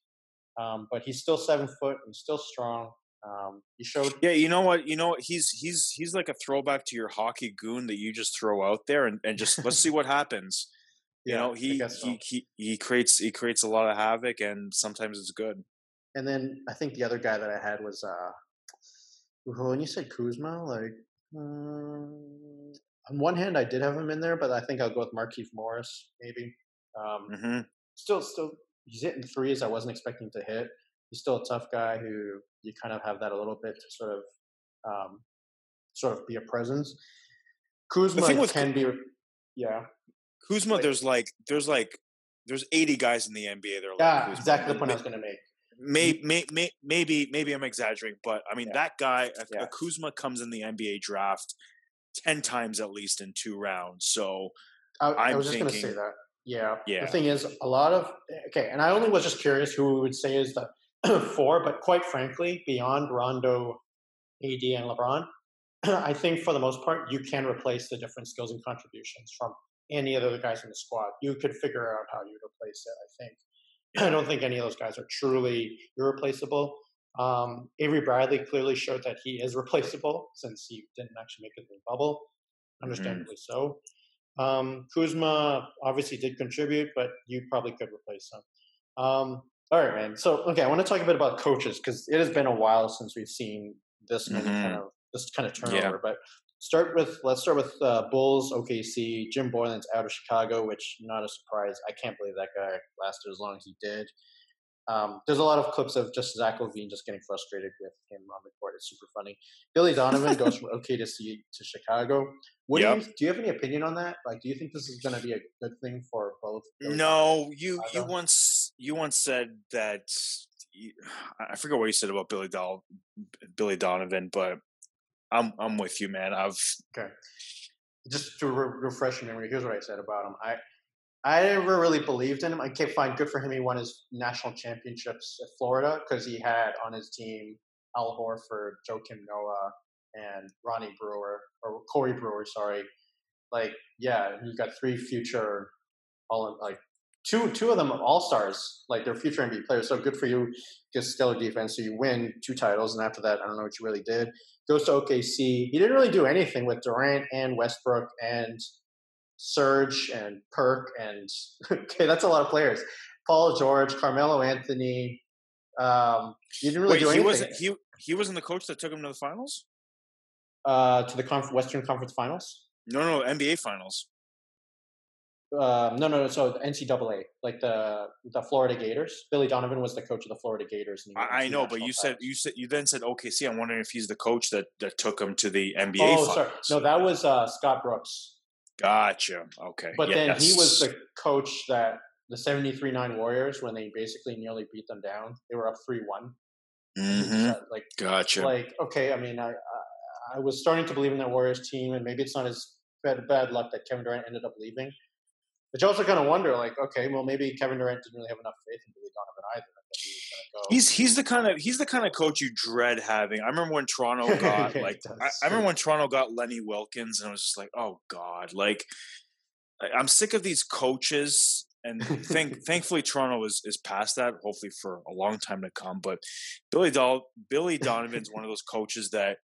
but he's still 7 foot and still strong. He showed. Yeah, you know what? He's like a throwback to your hockey goon that you just throw out there and just let's see what happens. You know, he creates a lot of havoc, and sometimes it's good. And then I think the other guy that I had was when you said Kuzma, on one hand I did have him in there, but I think I'll go with Markieff Morris maybe. Mm-hmm. Still, he's hitting threes I wasn't expecting to hit. He's still a tough guy who you kind of have that a little bit to sort of be a presence. Kuzma. Kuzma, there's 80 guys in the NBA. They're exactly the point I was going to make. Maybe I'm exaggerating, but I mean that guy, a Kuzma comes in the NBA draft 10 times at least in two rounds. So I was just going to say that. Yeah. Yeah. The thing is, and I only was just curious who we would say is the four, but quite frankly, beyond Rondo, AD, and LeBron, I think for the most part you can replace the different skills and contributions from any of the other guys in the squad. You could figure out how you replace it, I think. Yeah. I don't think any of those guys are truly irreplaceable. Avery Bradley clearly showed that he is replaceable since he didn't actually make it in the bubble, understandably mm-hmm. so. Kuzma obviously did contribute, but you probably could replace him. All right, man. So, okay, I want to talk a bit about coaches because it has been a while since we've seen this mm-hmm. kind of turnover, yeah. But Let's start with Bulls, OKC. Jim Boylan's out of Chicago, which, not a surprise. I can't believe that guy lasted as long as he did. There's a lot of clips of just Zach LaVine just getting frustrated with him on the court. It's super funny. Billy Donovan goes from OKC to Chicago. Do you have any opinion on that? Like, do you think this is going to be a good thing for both? No, you once said that. I forget what you said about Billy Donovan, but. I'm with you, man. Just to refresh your memory, here's what I said about him. I never really believed in him. I can't find good for him. He won his national championships at Florida because he had on his team Al Horford, Joakim Noah, and Corey Brewer. Sorry, he got three future two of them all-stars, they're future NBA players. So good for you, just stellar defense. So you win two titles, and after that, I don't know what you really did. Goes to OKC. He didn't really do anything with Durant and Westbrook and Serge and Perk and that's a lot of players. Paul George, Carmelo Anthony. He didn't really do anything. He wasn't the coach that took him to the finals? To the Western Conference Finals? No, NBA Finals. So the NCAA, the Florida Gators. Billy Donovan was the coach of the Florida Gators. I know, but you then said OKC. I'm wondering if he's the coach that took him to the NBA finals. Sorry. No, that was Scott Brooks. Gotcha. Okay. But then he was the coach that the 73-9 Warriors, when they basically nearly beat them down, they were up 3-1. Mm-hmm. Gotcha. I was starting to believe in that Warriors team, and maybe it's not as bad luck that Kevin Durant ended up leaving. But you also kind of wonder, maybe Kevin Durant didn't really have enough faith in Billy Donovan either. He was gonna go. He's the kind of coach you dread having. I remember when Toronto got I remember when Toronto got Lenny Wilkins, and I was just like, oh God, I'm sick of these coaches, and thankfully Toronto is past that, hopefully for a long time to come. But Billy Donovan's one of those coaches that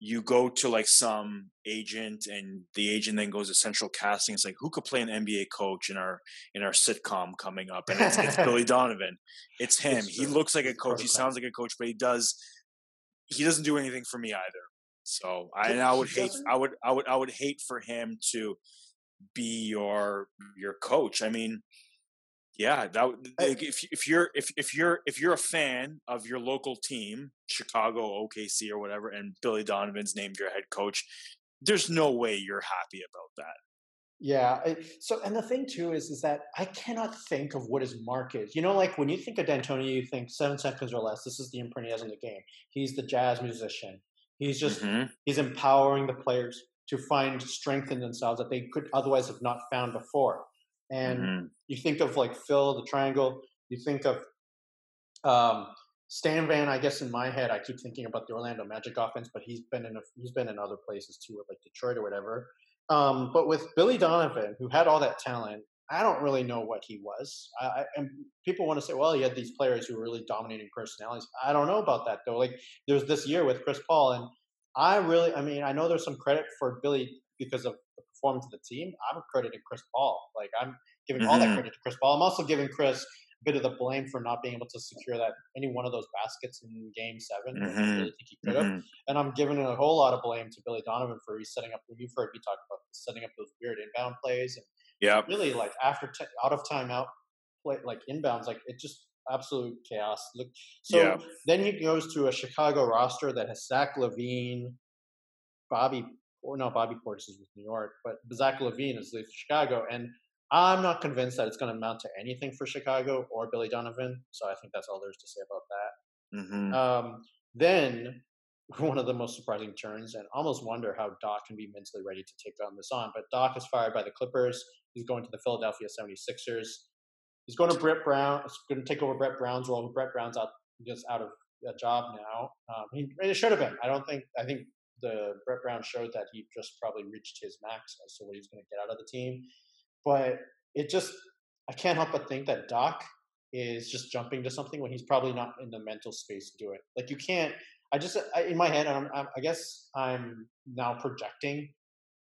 you go to like some agent, and the agent then goes to central casting. It's like, who could play an NBA coach in our sitcom coming up? And it's Billy Donovan. It's him. He looks like a coach. He sounds like a coach, but he doesn't do anything for me either. So I would hate for him to be your coach. I mean, yeah, that like, if you're a fan of your local team, Chicago, OKC, or whatever, and Billy Donovan's named your head coach, there's no way you're happy about that. Yeah. So, and the thing too is that I cannot think of what his mark is. You know, like when you think of D'Antoni, you think 7 seconds or less. This is the imprint he has on the game. He's the jazz musician. He's just he's empowering the players to find strength in themselves that they could otherwise have not found before. And you think of like Phil, the triangle, you think of Stan Van, I guess in my head, I keep thinking about the Orlando Magic offense, but he's been in other places too, like Detroit or whatever. But with Billy Donovan, who had all that talent, I don't really know what he was. And people want to say, well, he had these players who were really dominating personalities. I don't know about that though. Like there's this year with Chris Paul, and I know there's some credit for Billy because of the performance of the team. I'm crediting Chris Paul. Like I'm giving all that credit to Chris Paul. I'm also giving Chris a bit of the blame for not being able to secure that any one of those baskets in Game 7. I really think he could have. And I'm giving a whole lot of blame to Billy Donovan for resetting up. You've heard me talk about this, setting up those weird inbound plays and really like after out of timeout play, like inbounds, like it just absolute chaos. Look, so then he goes to a Chicago roster that has Zach LaVine, Bobby Portis is with New York, but Zach LaVine is leaving Chicago, and I'm not convinced that it's going to amount to anything for Chicago or Billy Donovan. So I think that's all there's to say about that. Then one of the most surprising turns, and almost wonder how Doc can be mentally ready to take on this on. But Doc is fired by the Clippers. He's going to the Philadelphia 76ers. He's going to Brett Brown. He's going to take over Brett Brown's role. Brett Brown's out of a job now. And it should have been. I think the Brett Brown showed that he just probably reached his max as to what he's going to get out of the team. But I can't help but think that Doc is just jumping to something when he's probably not in the mental space to do it. Like you can't. In my head, I guess I'm now projecting.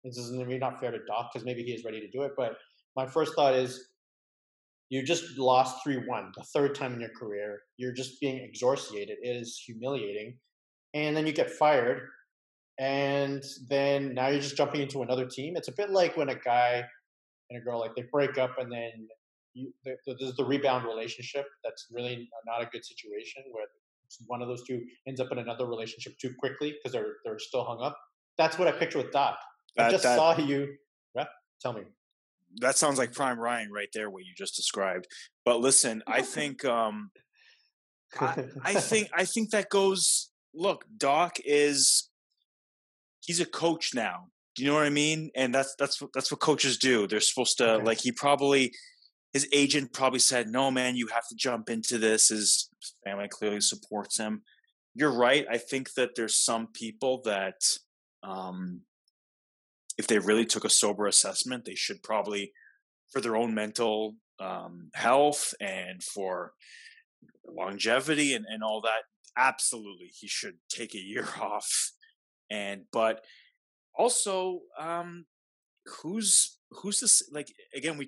This is maybe not fair to Doc because maybe he is ready to do it. But my first thought is, you just lost 3-1, the third time in your career. You're just being exorciated. It is humiliating. And then you get fired. And then now you're just jumping into another team. It's a bit like when a guy and a girl, like they break up and then there's the rebound relationship. That's really not a good situation where one of those two ends up in another relationship too quickly because they're still hung up. That's what I picture with Doc. Saw you. Yeah, tell me. That sounds like Prime Ryan right there, what you just described. But listen, I think I think that goes. Look, Doc he's a coach now. Do you know what I mean? And that's what coaches do. They're supposed to like. His agent probably said, "No, man, you have to jump into this." His family clearly supports him. You're right. I think that there's some people that. If they really took a sober assessment, they should probably, for their own mental health and for longevity and all that, absolutely he should take a year off. But also, who's this? Like again,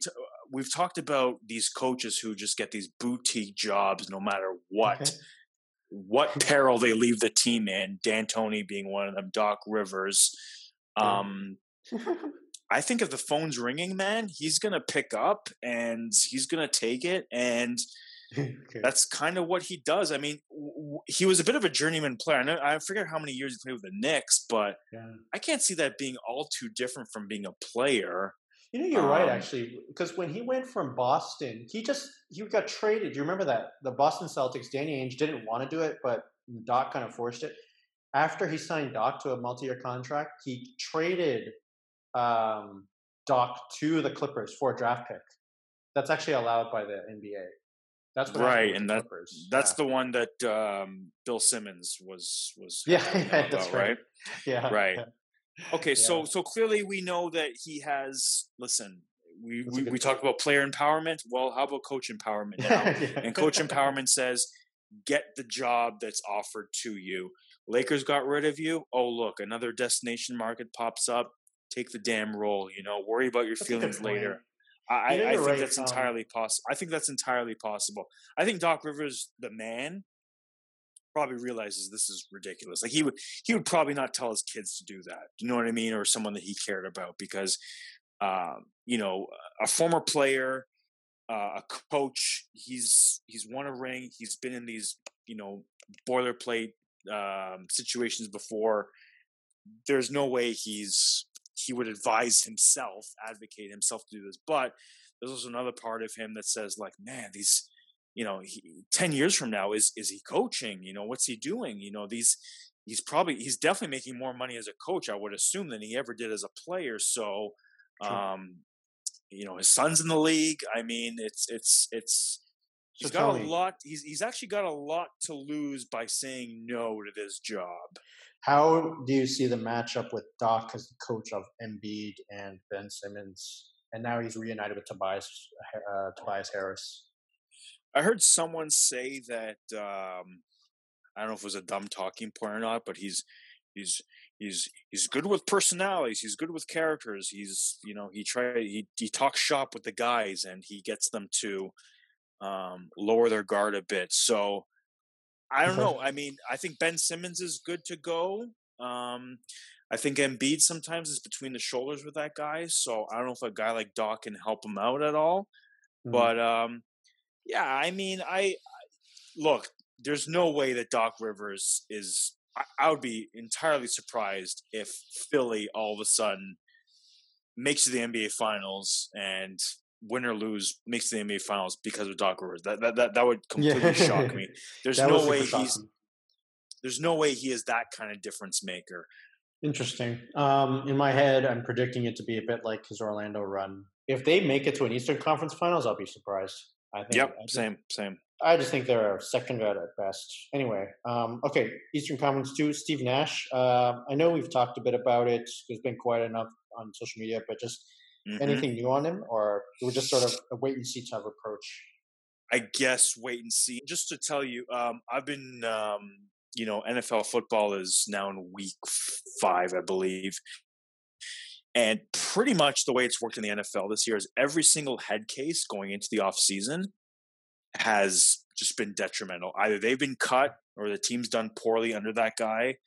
we've talked about these coaches who just get these boutique jobs no matter what. Okay. What peril they leave the team in. D'Antoni being one of them. Doc Rivers. I think if the phone's ringing, man, he's going to pick up and he's going to take it. And that's kind of what he does. I mean, he was a bit of a journeyman player. I forget how many years he played with the Knicks, but I can't see that being all too different from being a player. You know, you're right, actually, because when he went from Boston, he got traded. Do you remember that? The Boston Celtics, Danny Ainge didn't want to do it, but Doc kind of forced it. After he signed Doc to a multi-year contract, he traded Doc to the Clippers for a draft pick. That's actually allowed by the NBA. That's what right, and that's the one that Bill Simmons was about, that's right. Yeah, right. Okay, so clearly we know that he has. Listen, we talk about player empowerment. Well, how about coach empowerment now? And coach empowerment says, get the job that's offered to you. Lakers got rid of you. Oh, look, another destination market pops up. Take the damn role. You know, worry about your feelings later. I think that's entirely possible. I think that's entirely possible. I think Doc Rivers, the man, probably realizes this is ridiculous. Like he would probably not tell his kids to do that. You know what I mean? Or someone that he cared about, because you know, a former player, a coach, he's won a ring. He's been in these, you know, boilerplate situations before. There's no way he would advise himself, advocate himself to do this. But there's also another part of him that says, like, man, these, you know, 10 years from now, is he coaching? You know, what's he doing? You know, he's definitely making more money as a coach, I would assume, than he ever did as a player. So, you know, his son's in the league. I mean, he's got a lot. He's actually got a lot to lose by saying no to this job. How do you see the matchup with Doc as the coach of Embiid and Ben Simmons, and now he's reunited with Tobias Harris? I heard someone say that I don't know if it was a dumb talking point or not, but he's good with personalities. He's good with characters. He's, you know, he talks shop with the guys and he gets them to lower their guard a bit. So I don't know. I mean, I think Ben Simmons is good to go. I think Embiid sometimes is between the shoulders with that guy. So I don't know if a guy like Doc can help him out at all. Mm-hmm. But yeah, I mean, look, there's no way that Doc Rivers is – I would be entirely surprised if Philly all of a sudden makes it to the NBA Finals and – win or lose, makes the NBA Finals because of Doc Rivers. That would completely shock me. There's no way there's no way he is that kind of difference maker. Interesting. In my head, I'm predicting it to be a bit like his Orlando run. If they make it to an Eastern Conference Finals, I'll be surprised. I think. Yep. Same. I just think they're second at best. Anyway. Okay. Eastern Conference 2. Steve Nash. I know we've talked a bit about it. There's been quite enough on social media, but just. Mm-hmm. Anything new on him, or it was just sort of a wait and see type approach? I guess wait and see. Just to tell you, I've been, you know, NFL football is now in week 5, I believe. And pretty much the way it's worked in the NFL this year is every single head case going into the offseason has just been detrimental. Either they've been cut or the team's done poorly under that guy.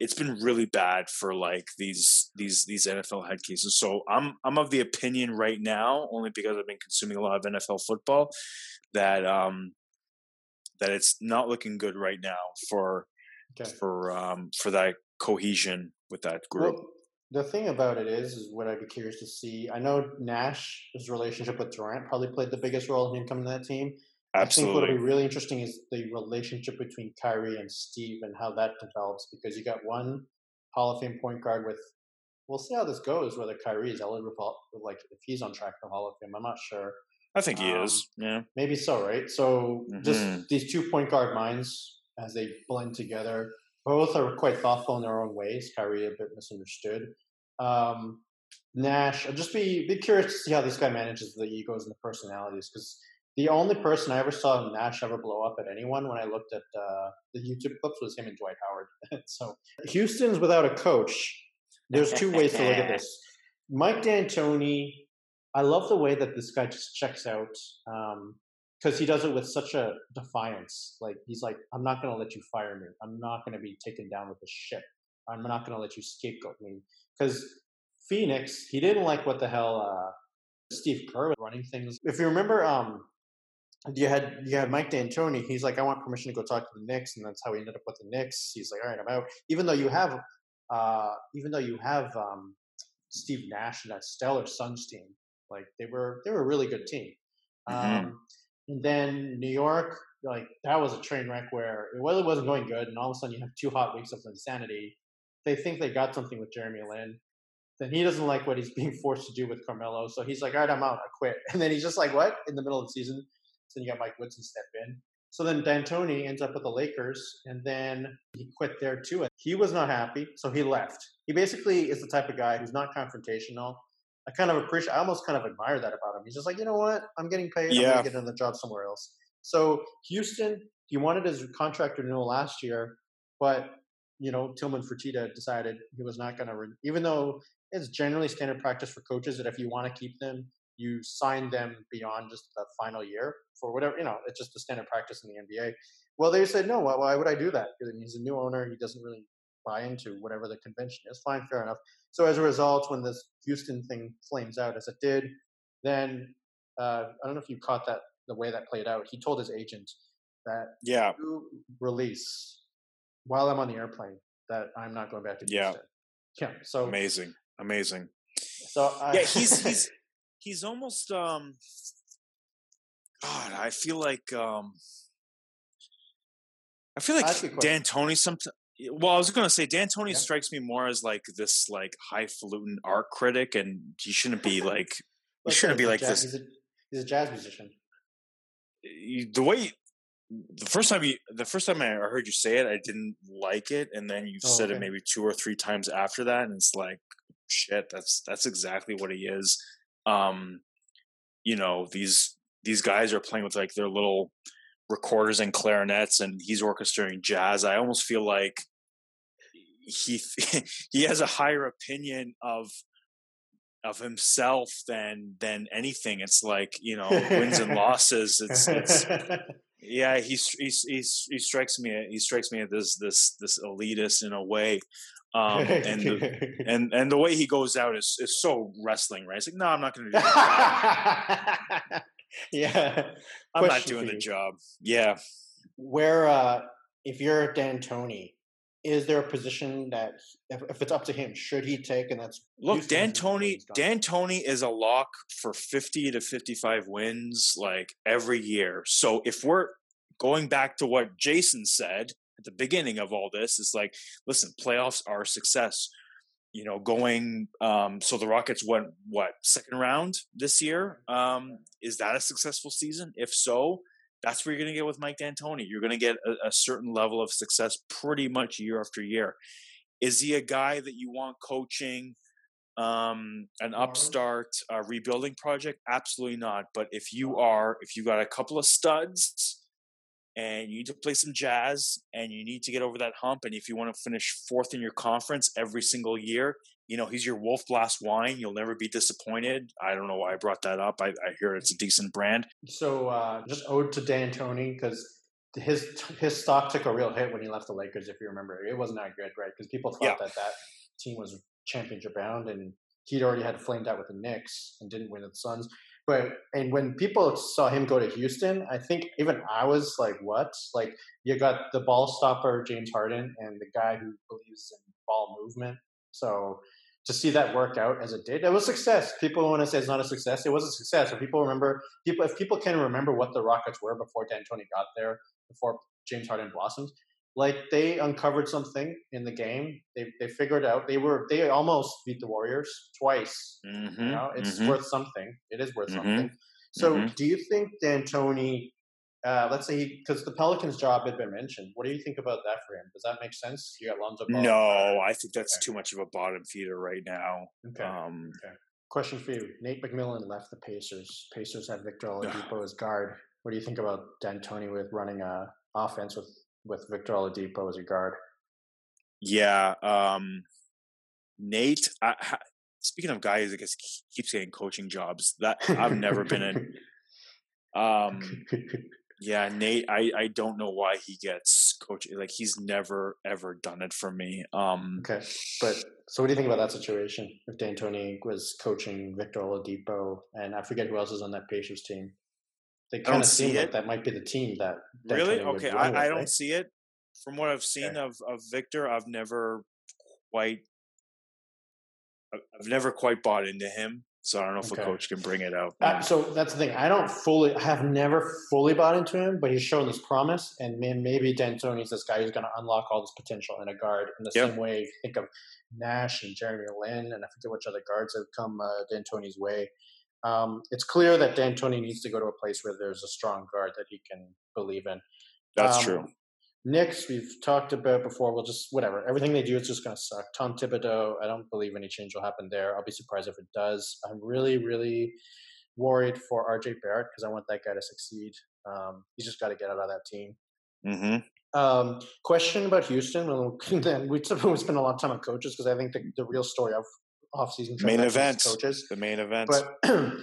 It's been really bad for like these NFL head cases. So I'm of the opinion right now, only because I've been consuming a lot of NFL football, that that it's not looking good right now for that cohesion with that group. Well, the thing about it is what I'd be curious to see. I know Nash's relationship with Durant probably played the biggest role in him coming to that team. Absolutely. I think what'll be really interesting is the relationship between Kyrie and Steve and how that develops, because you got one Hall of Fame point guard with. We'll see how this goes. Whether Kyrie is eligible, like if he's on track for Hall of Fame, I'm not sure. I think he is. Yeah, maybe so. Right. So just these two point guard minds as they blend together. Both are quite thoughtful in their own ways. Kyrie a bit misunderstood. Nash, I'll just be curious to see how this guy manages the egos and the personalities, because. The only person I ever saw Nash ever blow up at anyone when I looked at the YouTube clips was him and Dwight Howard. So Houston's without a coach. There's two ways to look at this. Mike D'Antoni, I love the way that this guy just checks out, because he does it with such a defiance. Like he's like, I'm not going to let you fire me. I'm not going to be taken down with the ship. I'm not going to let you scapegoat me. Because Phoenix, he didn't like what the hell Steve Kerr was running things. If you remember You had Mike D'Antoni. He's like, I want permission to go talk to the Knicks, and that's how he ended up with the Knicks. He's like, all right, I'm out. Even though you have Steve Nash and that stellar Suns team, like they were a really good team. Mm-hmm. And then New York, like that was a train wreck where it wasn't going good, and all of a sudden you have 2 hot weeks of insanity. They think they got something with Jeremy Lin. Then he doesn't like what he's being forced to do with Carmelo, so he's like, all right, I'm out, I quit. And then he's just like, what? In the middle of the season. Then you got Mike Woodson step in. So then D'Antoni ends up with the Lakers, and then he quit there too. He was not happy, so he left. He basically is the type of guy who's not confrontational. I kind of appreciate, I almost kind of admire that about him. He's just like, you know what? I'm getting paid. Yeah. I'm going to get another job somewhere else. So Houston, he wanted his contract renewal last year, but, you know, Tillman Fertitta decided he was not going to renew, even though it's generally standard practice for coaches that if you want to keep them, you sign them beyond just the final year for whatever, you know, it's just the standard practice in the NBA. Well, they said, no, why would I do that? Because he's a new owner. He doesn't really buy into whatever the convention is. Fine, fair enough. So as a result, when this Houston thing flames out as it did, then I don't know if you caught that, the way that played out. He told his agent that you release while I'm on the airplane that I'm not going back to Houston. Yeah. So amazing. So he's almost God, I feel like D'Antoni sometimes. Well, I was going to say D'Antoni strikes me more as like this like highfalutin art critic, and he shouldn't be like he shouldn't be like this. He's a jazz musician. The first time I heard you say it, I didn't like it, and then you said it maybe two or three times after that, and it's like, shit, that's exactly what he is. You know, these guys are playing with like their little recorders and clarinets, and he's orchestrating jazz. I almost feel like he has a higher opinion of himself than anything. It's like, you know, wins and losses. It's yeah, he strikes me as this elitist in a way. And the way he goes out is so wrestling, right? It's like, no, I'm not going to do that. Yeah. I'm not doing the job. Yeah. Where, if you're D'Antoni, is there a position that, if it's up to him, should he take? And that's look, D'Antoni is a lock for 50 to 55 wins like every year. So if we're going back to what Jason said at the beginning of all this, it's like, listen, playoffs are success. You know, going so the Rockets went second round this year. Is that a successful season? If so, that's what you're going to get with Mike D'Antoni. You're going to get a certain level of success pretty much year after year. Is he a guy that you want coaching an upstart rebuilding project? Absolutely not. But if you are, if you got a couple of studs and you need to play some jazz and you need to get over that hump, and if you want to finish fourth in your conference every single year, you know, he's your Wolf Blast wine. You'll never be disappointed. I don't know why I brought that up. I hear it's a decent brand. So just ode to D'Antoni, because his stock took a real hit when he left the Lakers, if you remember. It wasn't that good, right? Because people thought that team was championship bound, and he'd already had flamed out with the Knicks and didn't win with the Suns. And when people saw him go to Houston, I think even I was like, what? Like, you got the ball stopper, James Harden, and the guy who believes in ball movement. So to see that work out as it did, it was success. People want to say it's not a success. It was a success. If people can remember what the Rockets were before D'Antoni got there, before James Harden blossomed, like they uncovered something in the game. They figured out they almost beat the Warriors twice. Mm-hmm, you know, it's worth something. It is worth something. So do you think D'Antoni, let's say, because the Pelicans job had been mentioned, what do you think about that for him? Does that make sense? You got Lonzo Ball. No, I think that's too much of a bottom feeder right now. Okay. Okay. Question for you. Nate McMillan left the Pacers. Pacers have Victor Oladipo as guard. What do you think about D'Antoni with running a offense with Victor Oladipo as a guard? Yeah. Nate, speaking of guys, I guess keeps getting coaching jobs that I've never been in. Yeah, Nate, I don't know why he gets coaching. Like, he's never, ever done it for me. Okay. But so what do you think about that situation? If D'Antoni was coaching Victor Oladipo, and I forget who else is on that Pacers team. They kind of seem like that might be the team that D'Antoni really? Okay. I don't see it. From what I've seen of Victor, I've never quite bought into him. So I don't know if a coach can bring it out. So that's the thing. I have never fully bought into him, but he's shown this promise. And maybe D'Antoni's this guy who's going to unlock all this potential in a guard. In the same way, think of Nash and Jeremy Lin, and I forget which other guards have come D'Antoni's way. It's clear that D'Antoni needs to go to a place where there's a strong guard that he can believe in. That's true. Knicks, we've talked about before. We'll just, whatever. Everything they do is just going to suck. Tom Thibodeau, I don't believe any change will happen there. I'll be surprised if it does. I'm really, really worried for RJ Barrett because I want that guy to succeed. He's just got to get out of that team. Mm-hmm. Question about Houston. Well, then we typically spend a lot of time on coaches because I think the real story of offseason main events, coaches, the main events. But,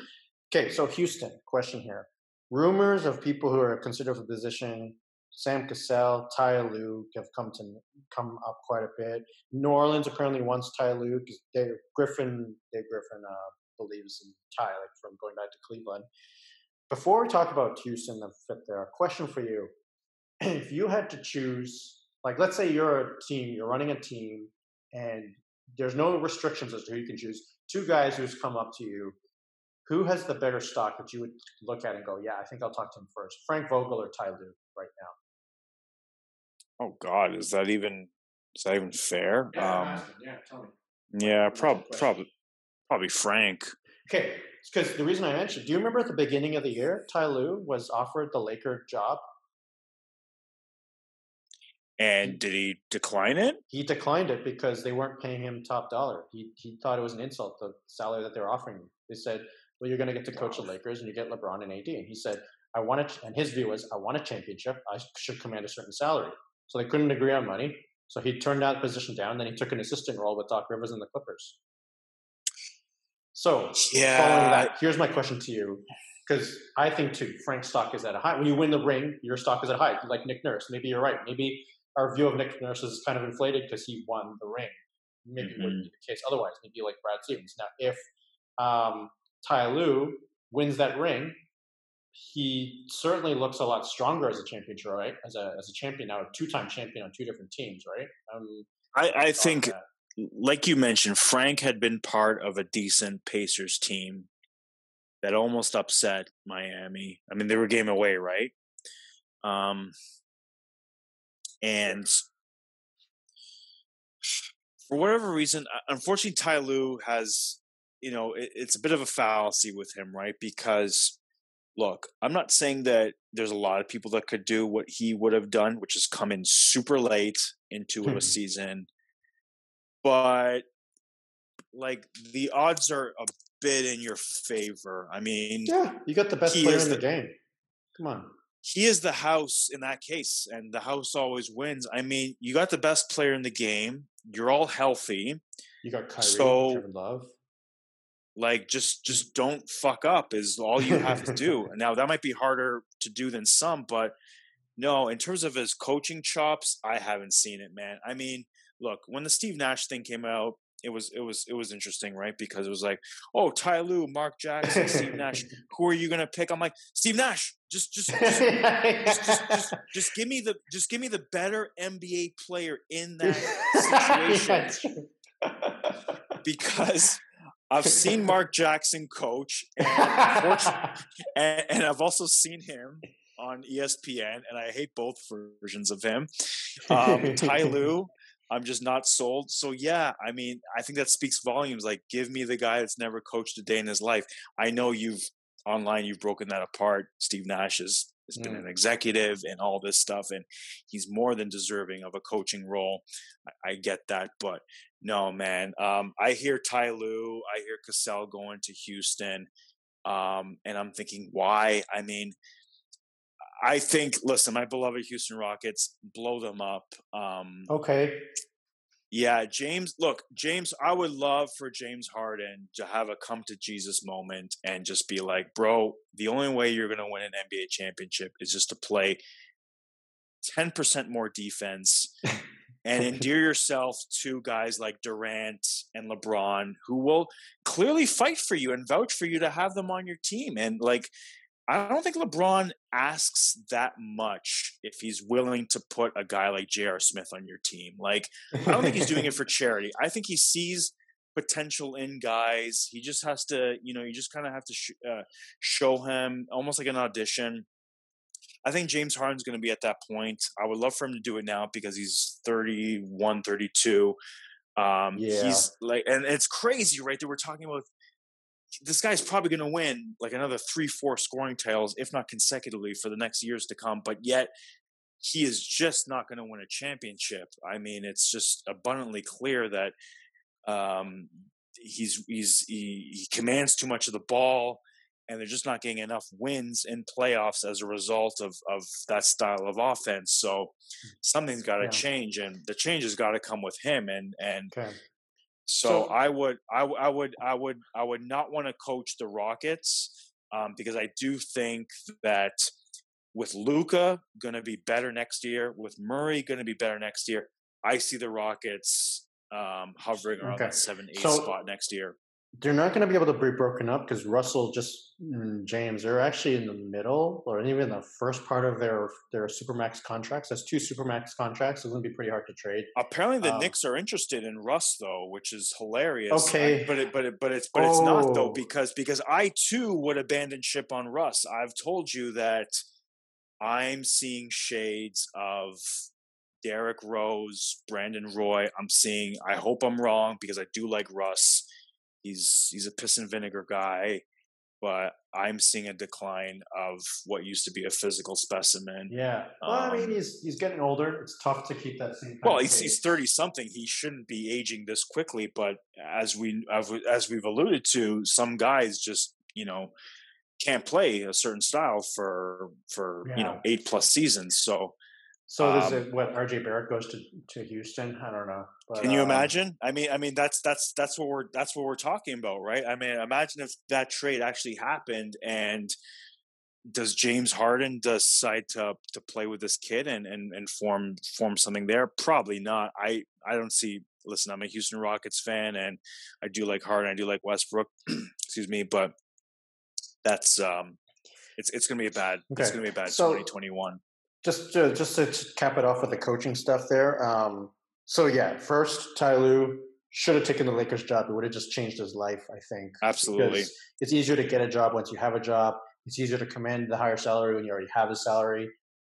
okay, so Houston, question here. Rumors of people who are considered for the position, Sam Cassell, Ty Lue, have come up quite a bit. New Orleans apparently wants Ty Lue because Dave Griffin believes in Ty, like from going back to Cleveland. Before we talk about Houston and fit there, question for you. If you had to choose, like let's say you're running a team, and there's no restrictions as to who you can choose, two guys who's come up to you, who has the better stock that you would look at and go, yeah, I think I'll talk to him first, Frank Vogel or Ty Lue right now? Oh God, is that even fair? Tell me. Yeah, probably Frank. Okay, because the reason I mentioned, do you remember at the beginning of the year, Ty Lue was offered the Laker job? And did he decline it? He declined it because they weren't paying him top dollar. He thought it was an insult, the salary that they were offering him. They said, well, you're going to get to coach the Lakers and you get LeBron and AD. And he said, I want it. And his view was, I want a championship. I should command a certain salary. So they couldn't agree on money. So he turned that position down. Then he took an assistant role with Doc Rivers and the Clippers. So following that, here's my question to you. Because I think, too, Frank's stock is at a high. When you win the ring, your stock is at a high. Like Nick Nurse. Maybe you're right. Maybe our view of Nick Nurse is kind of inflated because he won the ring. Maybe it wouldn't be the case otherwise. Maybe like Brad Stevens. Now, if Ty Lue wins that ring, he certainly looks a lot stronger as a champion, right? As a champion now, a two-time champion on two different teams, right? I think, like you mentioned, Frank had been part of a decent Pacers team that almost upset Miami. I mean, they were a game away, right? And for whatever reason, unfortunately, Ty Lue has, it's a bit of a fallacy with him, right? Because, look, I'm not saying that there's a lot of people that could do what he would have done, which is come in super late into a season. But, like, the odds are a bit in your favor. I mean, yeah, you got the best player in the game. Come on. He is the house in that case, and the house always wins. I mean, you got the best player in the game. You're all healthy. You got Kyrie, Kevin Love. Like, just don't fuck up is all you have to do. Now, that might be harder to do than some, but no, in terms of his coaching chops, I haven't seen it, man. I mean, look, when the Steve Nash thing came out, it was interesting, right? Because it was like, oh, Ty Lue, Mark Jackson, Steve Nash, who are you gonna pick? I'm like, Steve Nash, just give me the better NBA player in that situation. Because I've seen Mark Jackson coach, and I've also seen him on ESPN, and I hate both versions of him. Ty Lue, I'm just not sold. So, yeah, I mean, I think that speaks volumes. Like, give me the guy that's never coached a day in his life. I know you've broken that apart. Steve Nash has been an executive and all this stuff, and he's more than deserving of a coaching role. I get that. But, no, man, I hear Ty Lue. I hear Cassell going to Houston, and I'm thinking, why? I mean, I think, listen, my beloved Houston Rockets, blow them up. Okay. Yeah, James, I would love for James Harden to have a come to Jesus moment and just be like, bro, the only way you're going to win an NBA championship is just to play 10% more defense and endear yourself to guys like Durant and LeBron, who will clearly fight for you and vouch for you to have them on your team. And like, I don't think LeBron asks that much if he's willing to put a guy like J.R. Smith on your team. Like, I don't think he's doing it for charity. I think he sees potential in guys. He just has to, you just kind of have to show him almost like an audition. I think James Harden's going to be at that point. I would love for him to do it now because he's 31, 32. He's like, and it's crazy, right? That we're talking about. This guy's probably going to win like another 3-4 scoring titles, if not consecutively, for the next years to come. But yet he is just not going to win a championship. I mean, it's just abundantly clear that he commands too much of the ball, and they're just not getting enough wins in playoffs as a result of that style of offense. So something's got to change, and the change has got to come with him. So I would not want to coach the Rockets because I do think that with Luka going to be better next year, with Murray going to be better next year, I see the Rockets hovering around that 7-8 spot next year. They're not going to be able to be broken up because Russell James, they're actually in the middle or even the first part of their Supermax contracts. That's 2 Supermax contracts. It's going to be pretty hard to trade. Apparently the Knicks are interested in Russ though, which is hilarious. Okay. It's not though, because I too would abandon ship on Russ. I've told you that I'm seeing shades of Derrick Rose, Brandon Roy. I hope I'm wrong because I do like Russ. He's a piss and vinegar guy, but I'm seeing a decline of what used to be a physical specimen. Yeah. Well, he's getting older. It's tough to keep that same. Well, he's 30-something. He shouldn't be aging this quickly. But as we've alluded to, some guys just can't play a certain style for 8+ seasons. So does it? What RJ Barrett goes to Houston? I don't know. But, can you imagine? That's what we're talking about, right? I mean, imagine if that trade actually happened. And does James Harden decide to play with this kid and form something there? Probably not. I don't see. Listen, I'm a Houston Rockets fan, and I do like Harden. I do like Westbrook. Excuse me, but that's it's going to be a bad. Okay. It's going to be a bad 2021. Just to cap it off with the coaching stuff there. First, Ty Lue should have taken the Lakers job. It would have just changed his life, I think. Absolutely. Because it's easier to get a job once you have a job. It's easier to command the higher salary when you already have a salary.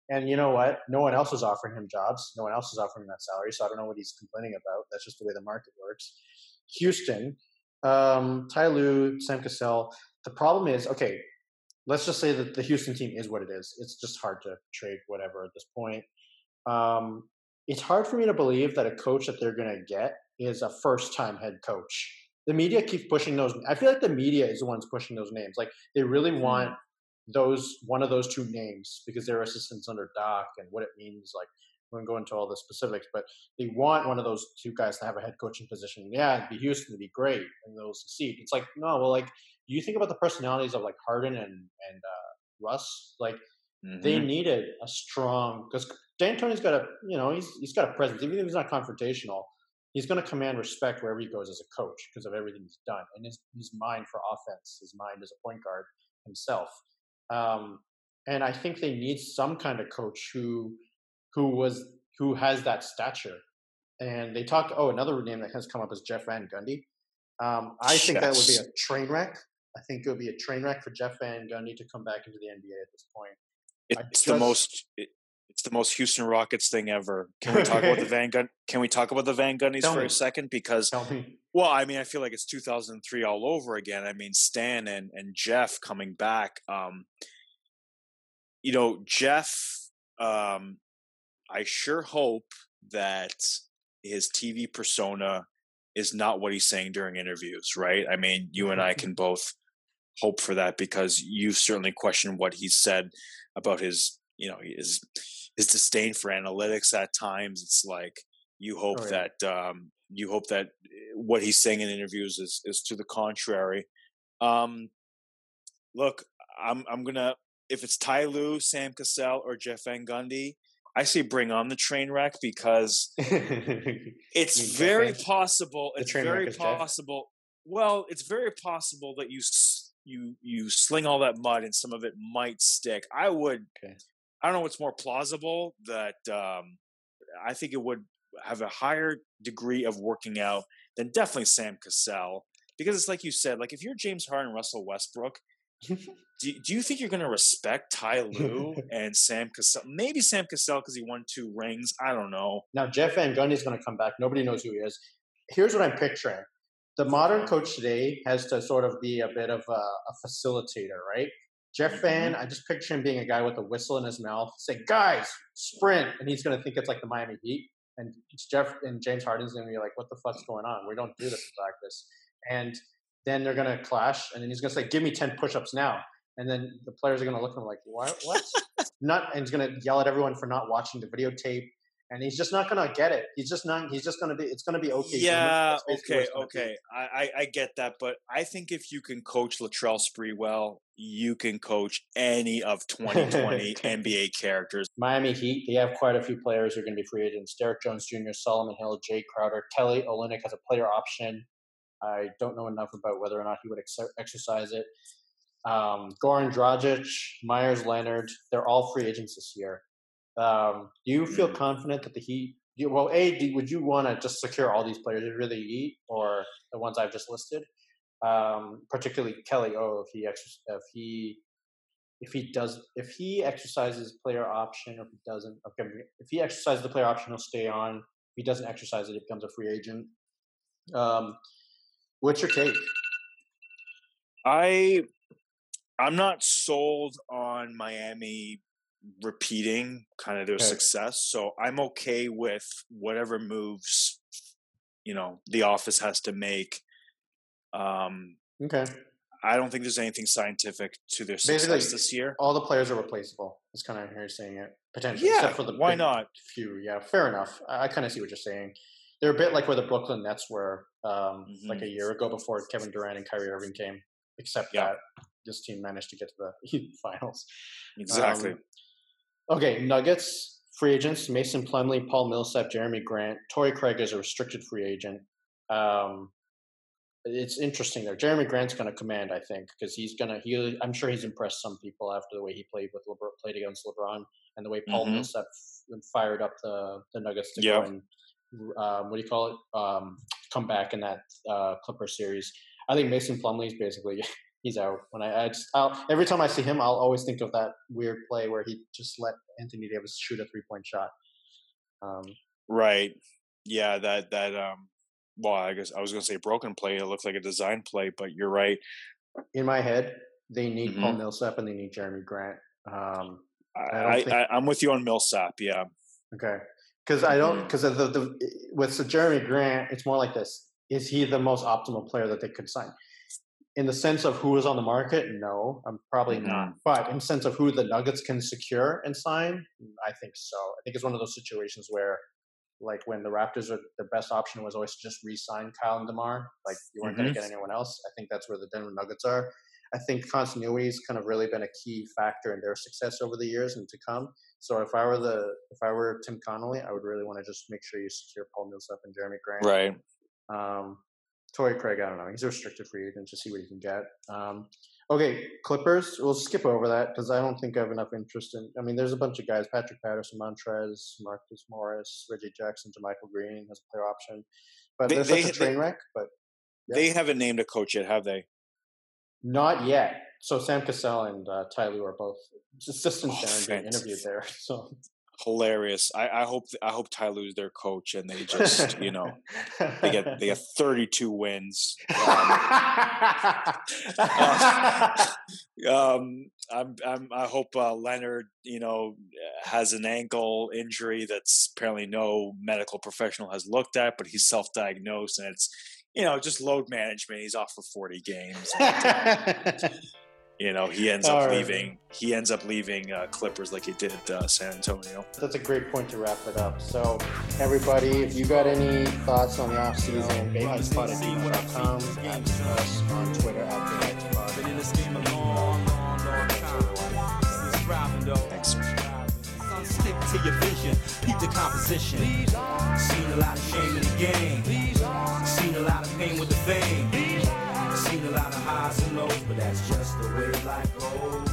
And you know what? No one else is offering him jobs. No one else is offering that salary. So I don't know what he's complaining about. That's just the way the market works. Houston, Ty Lue, Sam Cassell. The problem is, let's just say that the Houston team is what it is. It's just hard to trade whatever at this point. It's hard for me to believe that a coach that they're going to get is a first-time head coach. The media keeps pushing those. I feel like the media is the ones pushing those names. Like they really want one of those two names because they're assistants under Doc and what it means. Like we won't go into all the specifics, but they want one of those two guys to have a head coaching position. Yeah, it'd be Houston, it'd be great, and they'll succeed. It's like you think about the personalities of like Harden and Russ, like they needed a strong, because D'Antoni's got a, he's got a presence. Even if he's not confrontational, he's going to command respect wherever he goes as a coach because of everything he's done. And his mind for offense, his mind as a point guard himself. And I think they need some kind of coach who has that stature. And they talked, another name that has come up is Jeff Van Gundy. I think that would be a train wreck. I think it would be a train wreck for Jeff Van Gundy to come back into the NBA at this point. It's the most Houston Rockets thing ever. Can we talk about the Van Gundy? Can we talk about the Van Gundys a second? Because, I feel like it's 2003 all over again. I mean, Stan and Jeff coming back. Jeff. I sure hope that his TV persona is not what he's saying during interviews, right? I mean, you and I can both hope for that because you've certainly questioned what he said about his, his disdain for analytics at times. It's like you hope you hope that what he's saying in interviews is to the contrary. Look, I'm gonna, if it's Ty Lue, Sam Cassell, or Jeff Van Gundy, I say bring on the train wreck because it's very possible. It's very possible. Well, it's very possible that you sling all that mud and some of it might stick. I don't know what's more plausible that I think it would have a higher degree of working out than definitely Sam Cassell because it's like you said, like if you're James Harden, Russell Westbrook, do you think you're going to respect Ty Lue and Sam Cassell? Maybe Sam Cassell because he won 2 rings. I don't know. Now, Jeff Van Gundy's going to come back. Nobody knows who he is. Here's what I'm picturing. The modern coach today has to sort of be a bit of a facilitator, right? Jeff Fan, I just picture him being a guy with a whistle in his mouth, say, guys, sprint. And he's going to think it's like the Miami Heat. And Jeff and James Harden's going to be like, what the fuck's going on? We don't do this in practice. And then they're going to clash. And then he's going to say, give me 10 push-ups now. And then the players are going to look at him like, what? And he's going to yell at everyone for not watching the videotape. And he's just not going to get it. He's just going to be, it's going to be okay. Yeah, okay. I get that. But I think if you can coach Latrell Sprewell, you can coach any of 2020 NBA characters. Miami Heat, they have quite a few players who are going to be free agents. Derek Jones Jr., Solomon Hill, Jay Crowder, Kelly Olynyk has a player option. I don't know enough about whether or not he would exercise it. Goran Dragic, Myers Leonard, they're all free agents this year. Do you feel confident that the Heat – well, A, would you want to just secure all these players if you're the Heat or the ones I've just listed? Particularly Kelly O, if he exercises player option, or if he doesn't, okay, if he exercises the player option, he'll stay on. If he doesn't exercise it, he becomes a free agent. What's your take? I'm not sold on Miami repeating kind of their success, so I'm okay with whatever moves, you know, the office has to make. I don't think there's anything scientific to their success this year. All the players are replaceable. It's kind of how you're saying it, potentially. Yeah, except for the why not few. Yeah, fair enough. I kind of see what you're saying. They're a bit like where the Brooklyn Nets were like a year ago before Kevin Durant and Kyrie Irving came, except that this team managed to get to the finals. Exactly. Okay, Nuggets, free agents, Mason Plumlee, Paul Millsap, Jeremy Grant. Torrey Craig is a restricted free agent. It's interesting there. Jeremy Grant's going to command, I think, because he's going to – I'm sure he's impressed some people after the way he played against LeBron and the way Paul Millsap fired up the Nuggets to go and come back in that Clipper series. I think Mason Plumlee's basically – he's out. When every time I see him, I'll always think of that weird play where he just let Anthony Davis shoot a three-point shot. Right. Yeah. Well, I guess I was going to say broken play. It looked like a design play, but you're right. In my head, they need Paul Millsap and they need Jeremy Grant. I'm with you on Millsap. Yeah. Okay. Because with Jeremy Grant, it's more like this: is he the most optimal player that they could sign? In the sense of who is on the market, no, I'm probably not. But in the sense of who the Nuggets can secure and sign, I think so. I think it's one of those situations where, like when the Raptors, their best option was always to just re-sign Kyle and DeMar. Like you weren't going to get anyone else. I think that's where the Denver Nuggets are. I think continuity's kind of really been a key factor in their success over the years and to come. So if I were Tim Connolly, I would really want to just make sure you secure Paul Millsap and Jeremy Grant. Right. Torrey Craig, I don't know. He's a restricted free agent. Just see what he can get. Okay, Clippers. We'll skip over that because I don't think I have enough interest in. I mean, there's a bunch of guys: Patrick Patterson, Montrez, Marcus Morris, Reggie Jackson, JaMychal Green has a player option. But they're such a train wreck. But they haven't named a coach yet, have they? Not yet. So Sam Cassell and Ty Lue are both assistants there and being interviewed there. So. Hilarious. I hope Ty Lue is their coach and they just, you know, they get 32 wins. I hope Leonard, you know, has an ankle injury that's apparently no medical professional has looked at, but he's self-diagnosed and it's, you know, just load management. He's off for 40 games. And, you know, he ends up leaving Clippers like he did San Antonio. That's a great point to wrap it up. So, everybody, if you got any thoughts on the offseason, BayHeightsPod@gmail.com, add us on Twitter @BayHeightsPod. Been in this game a long time. Thanks. Stick to your vision, keep the composition. Seen a lot of shame in the game. Seen a lot of pain with the fame. Seen a lot of highs and lows, but that's just the way life goes.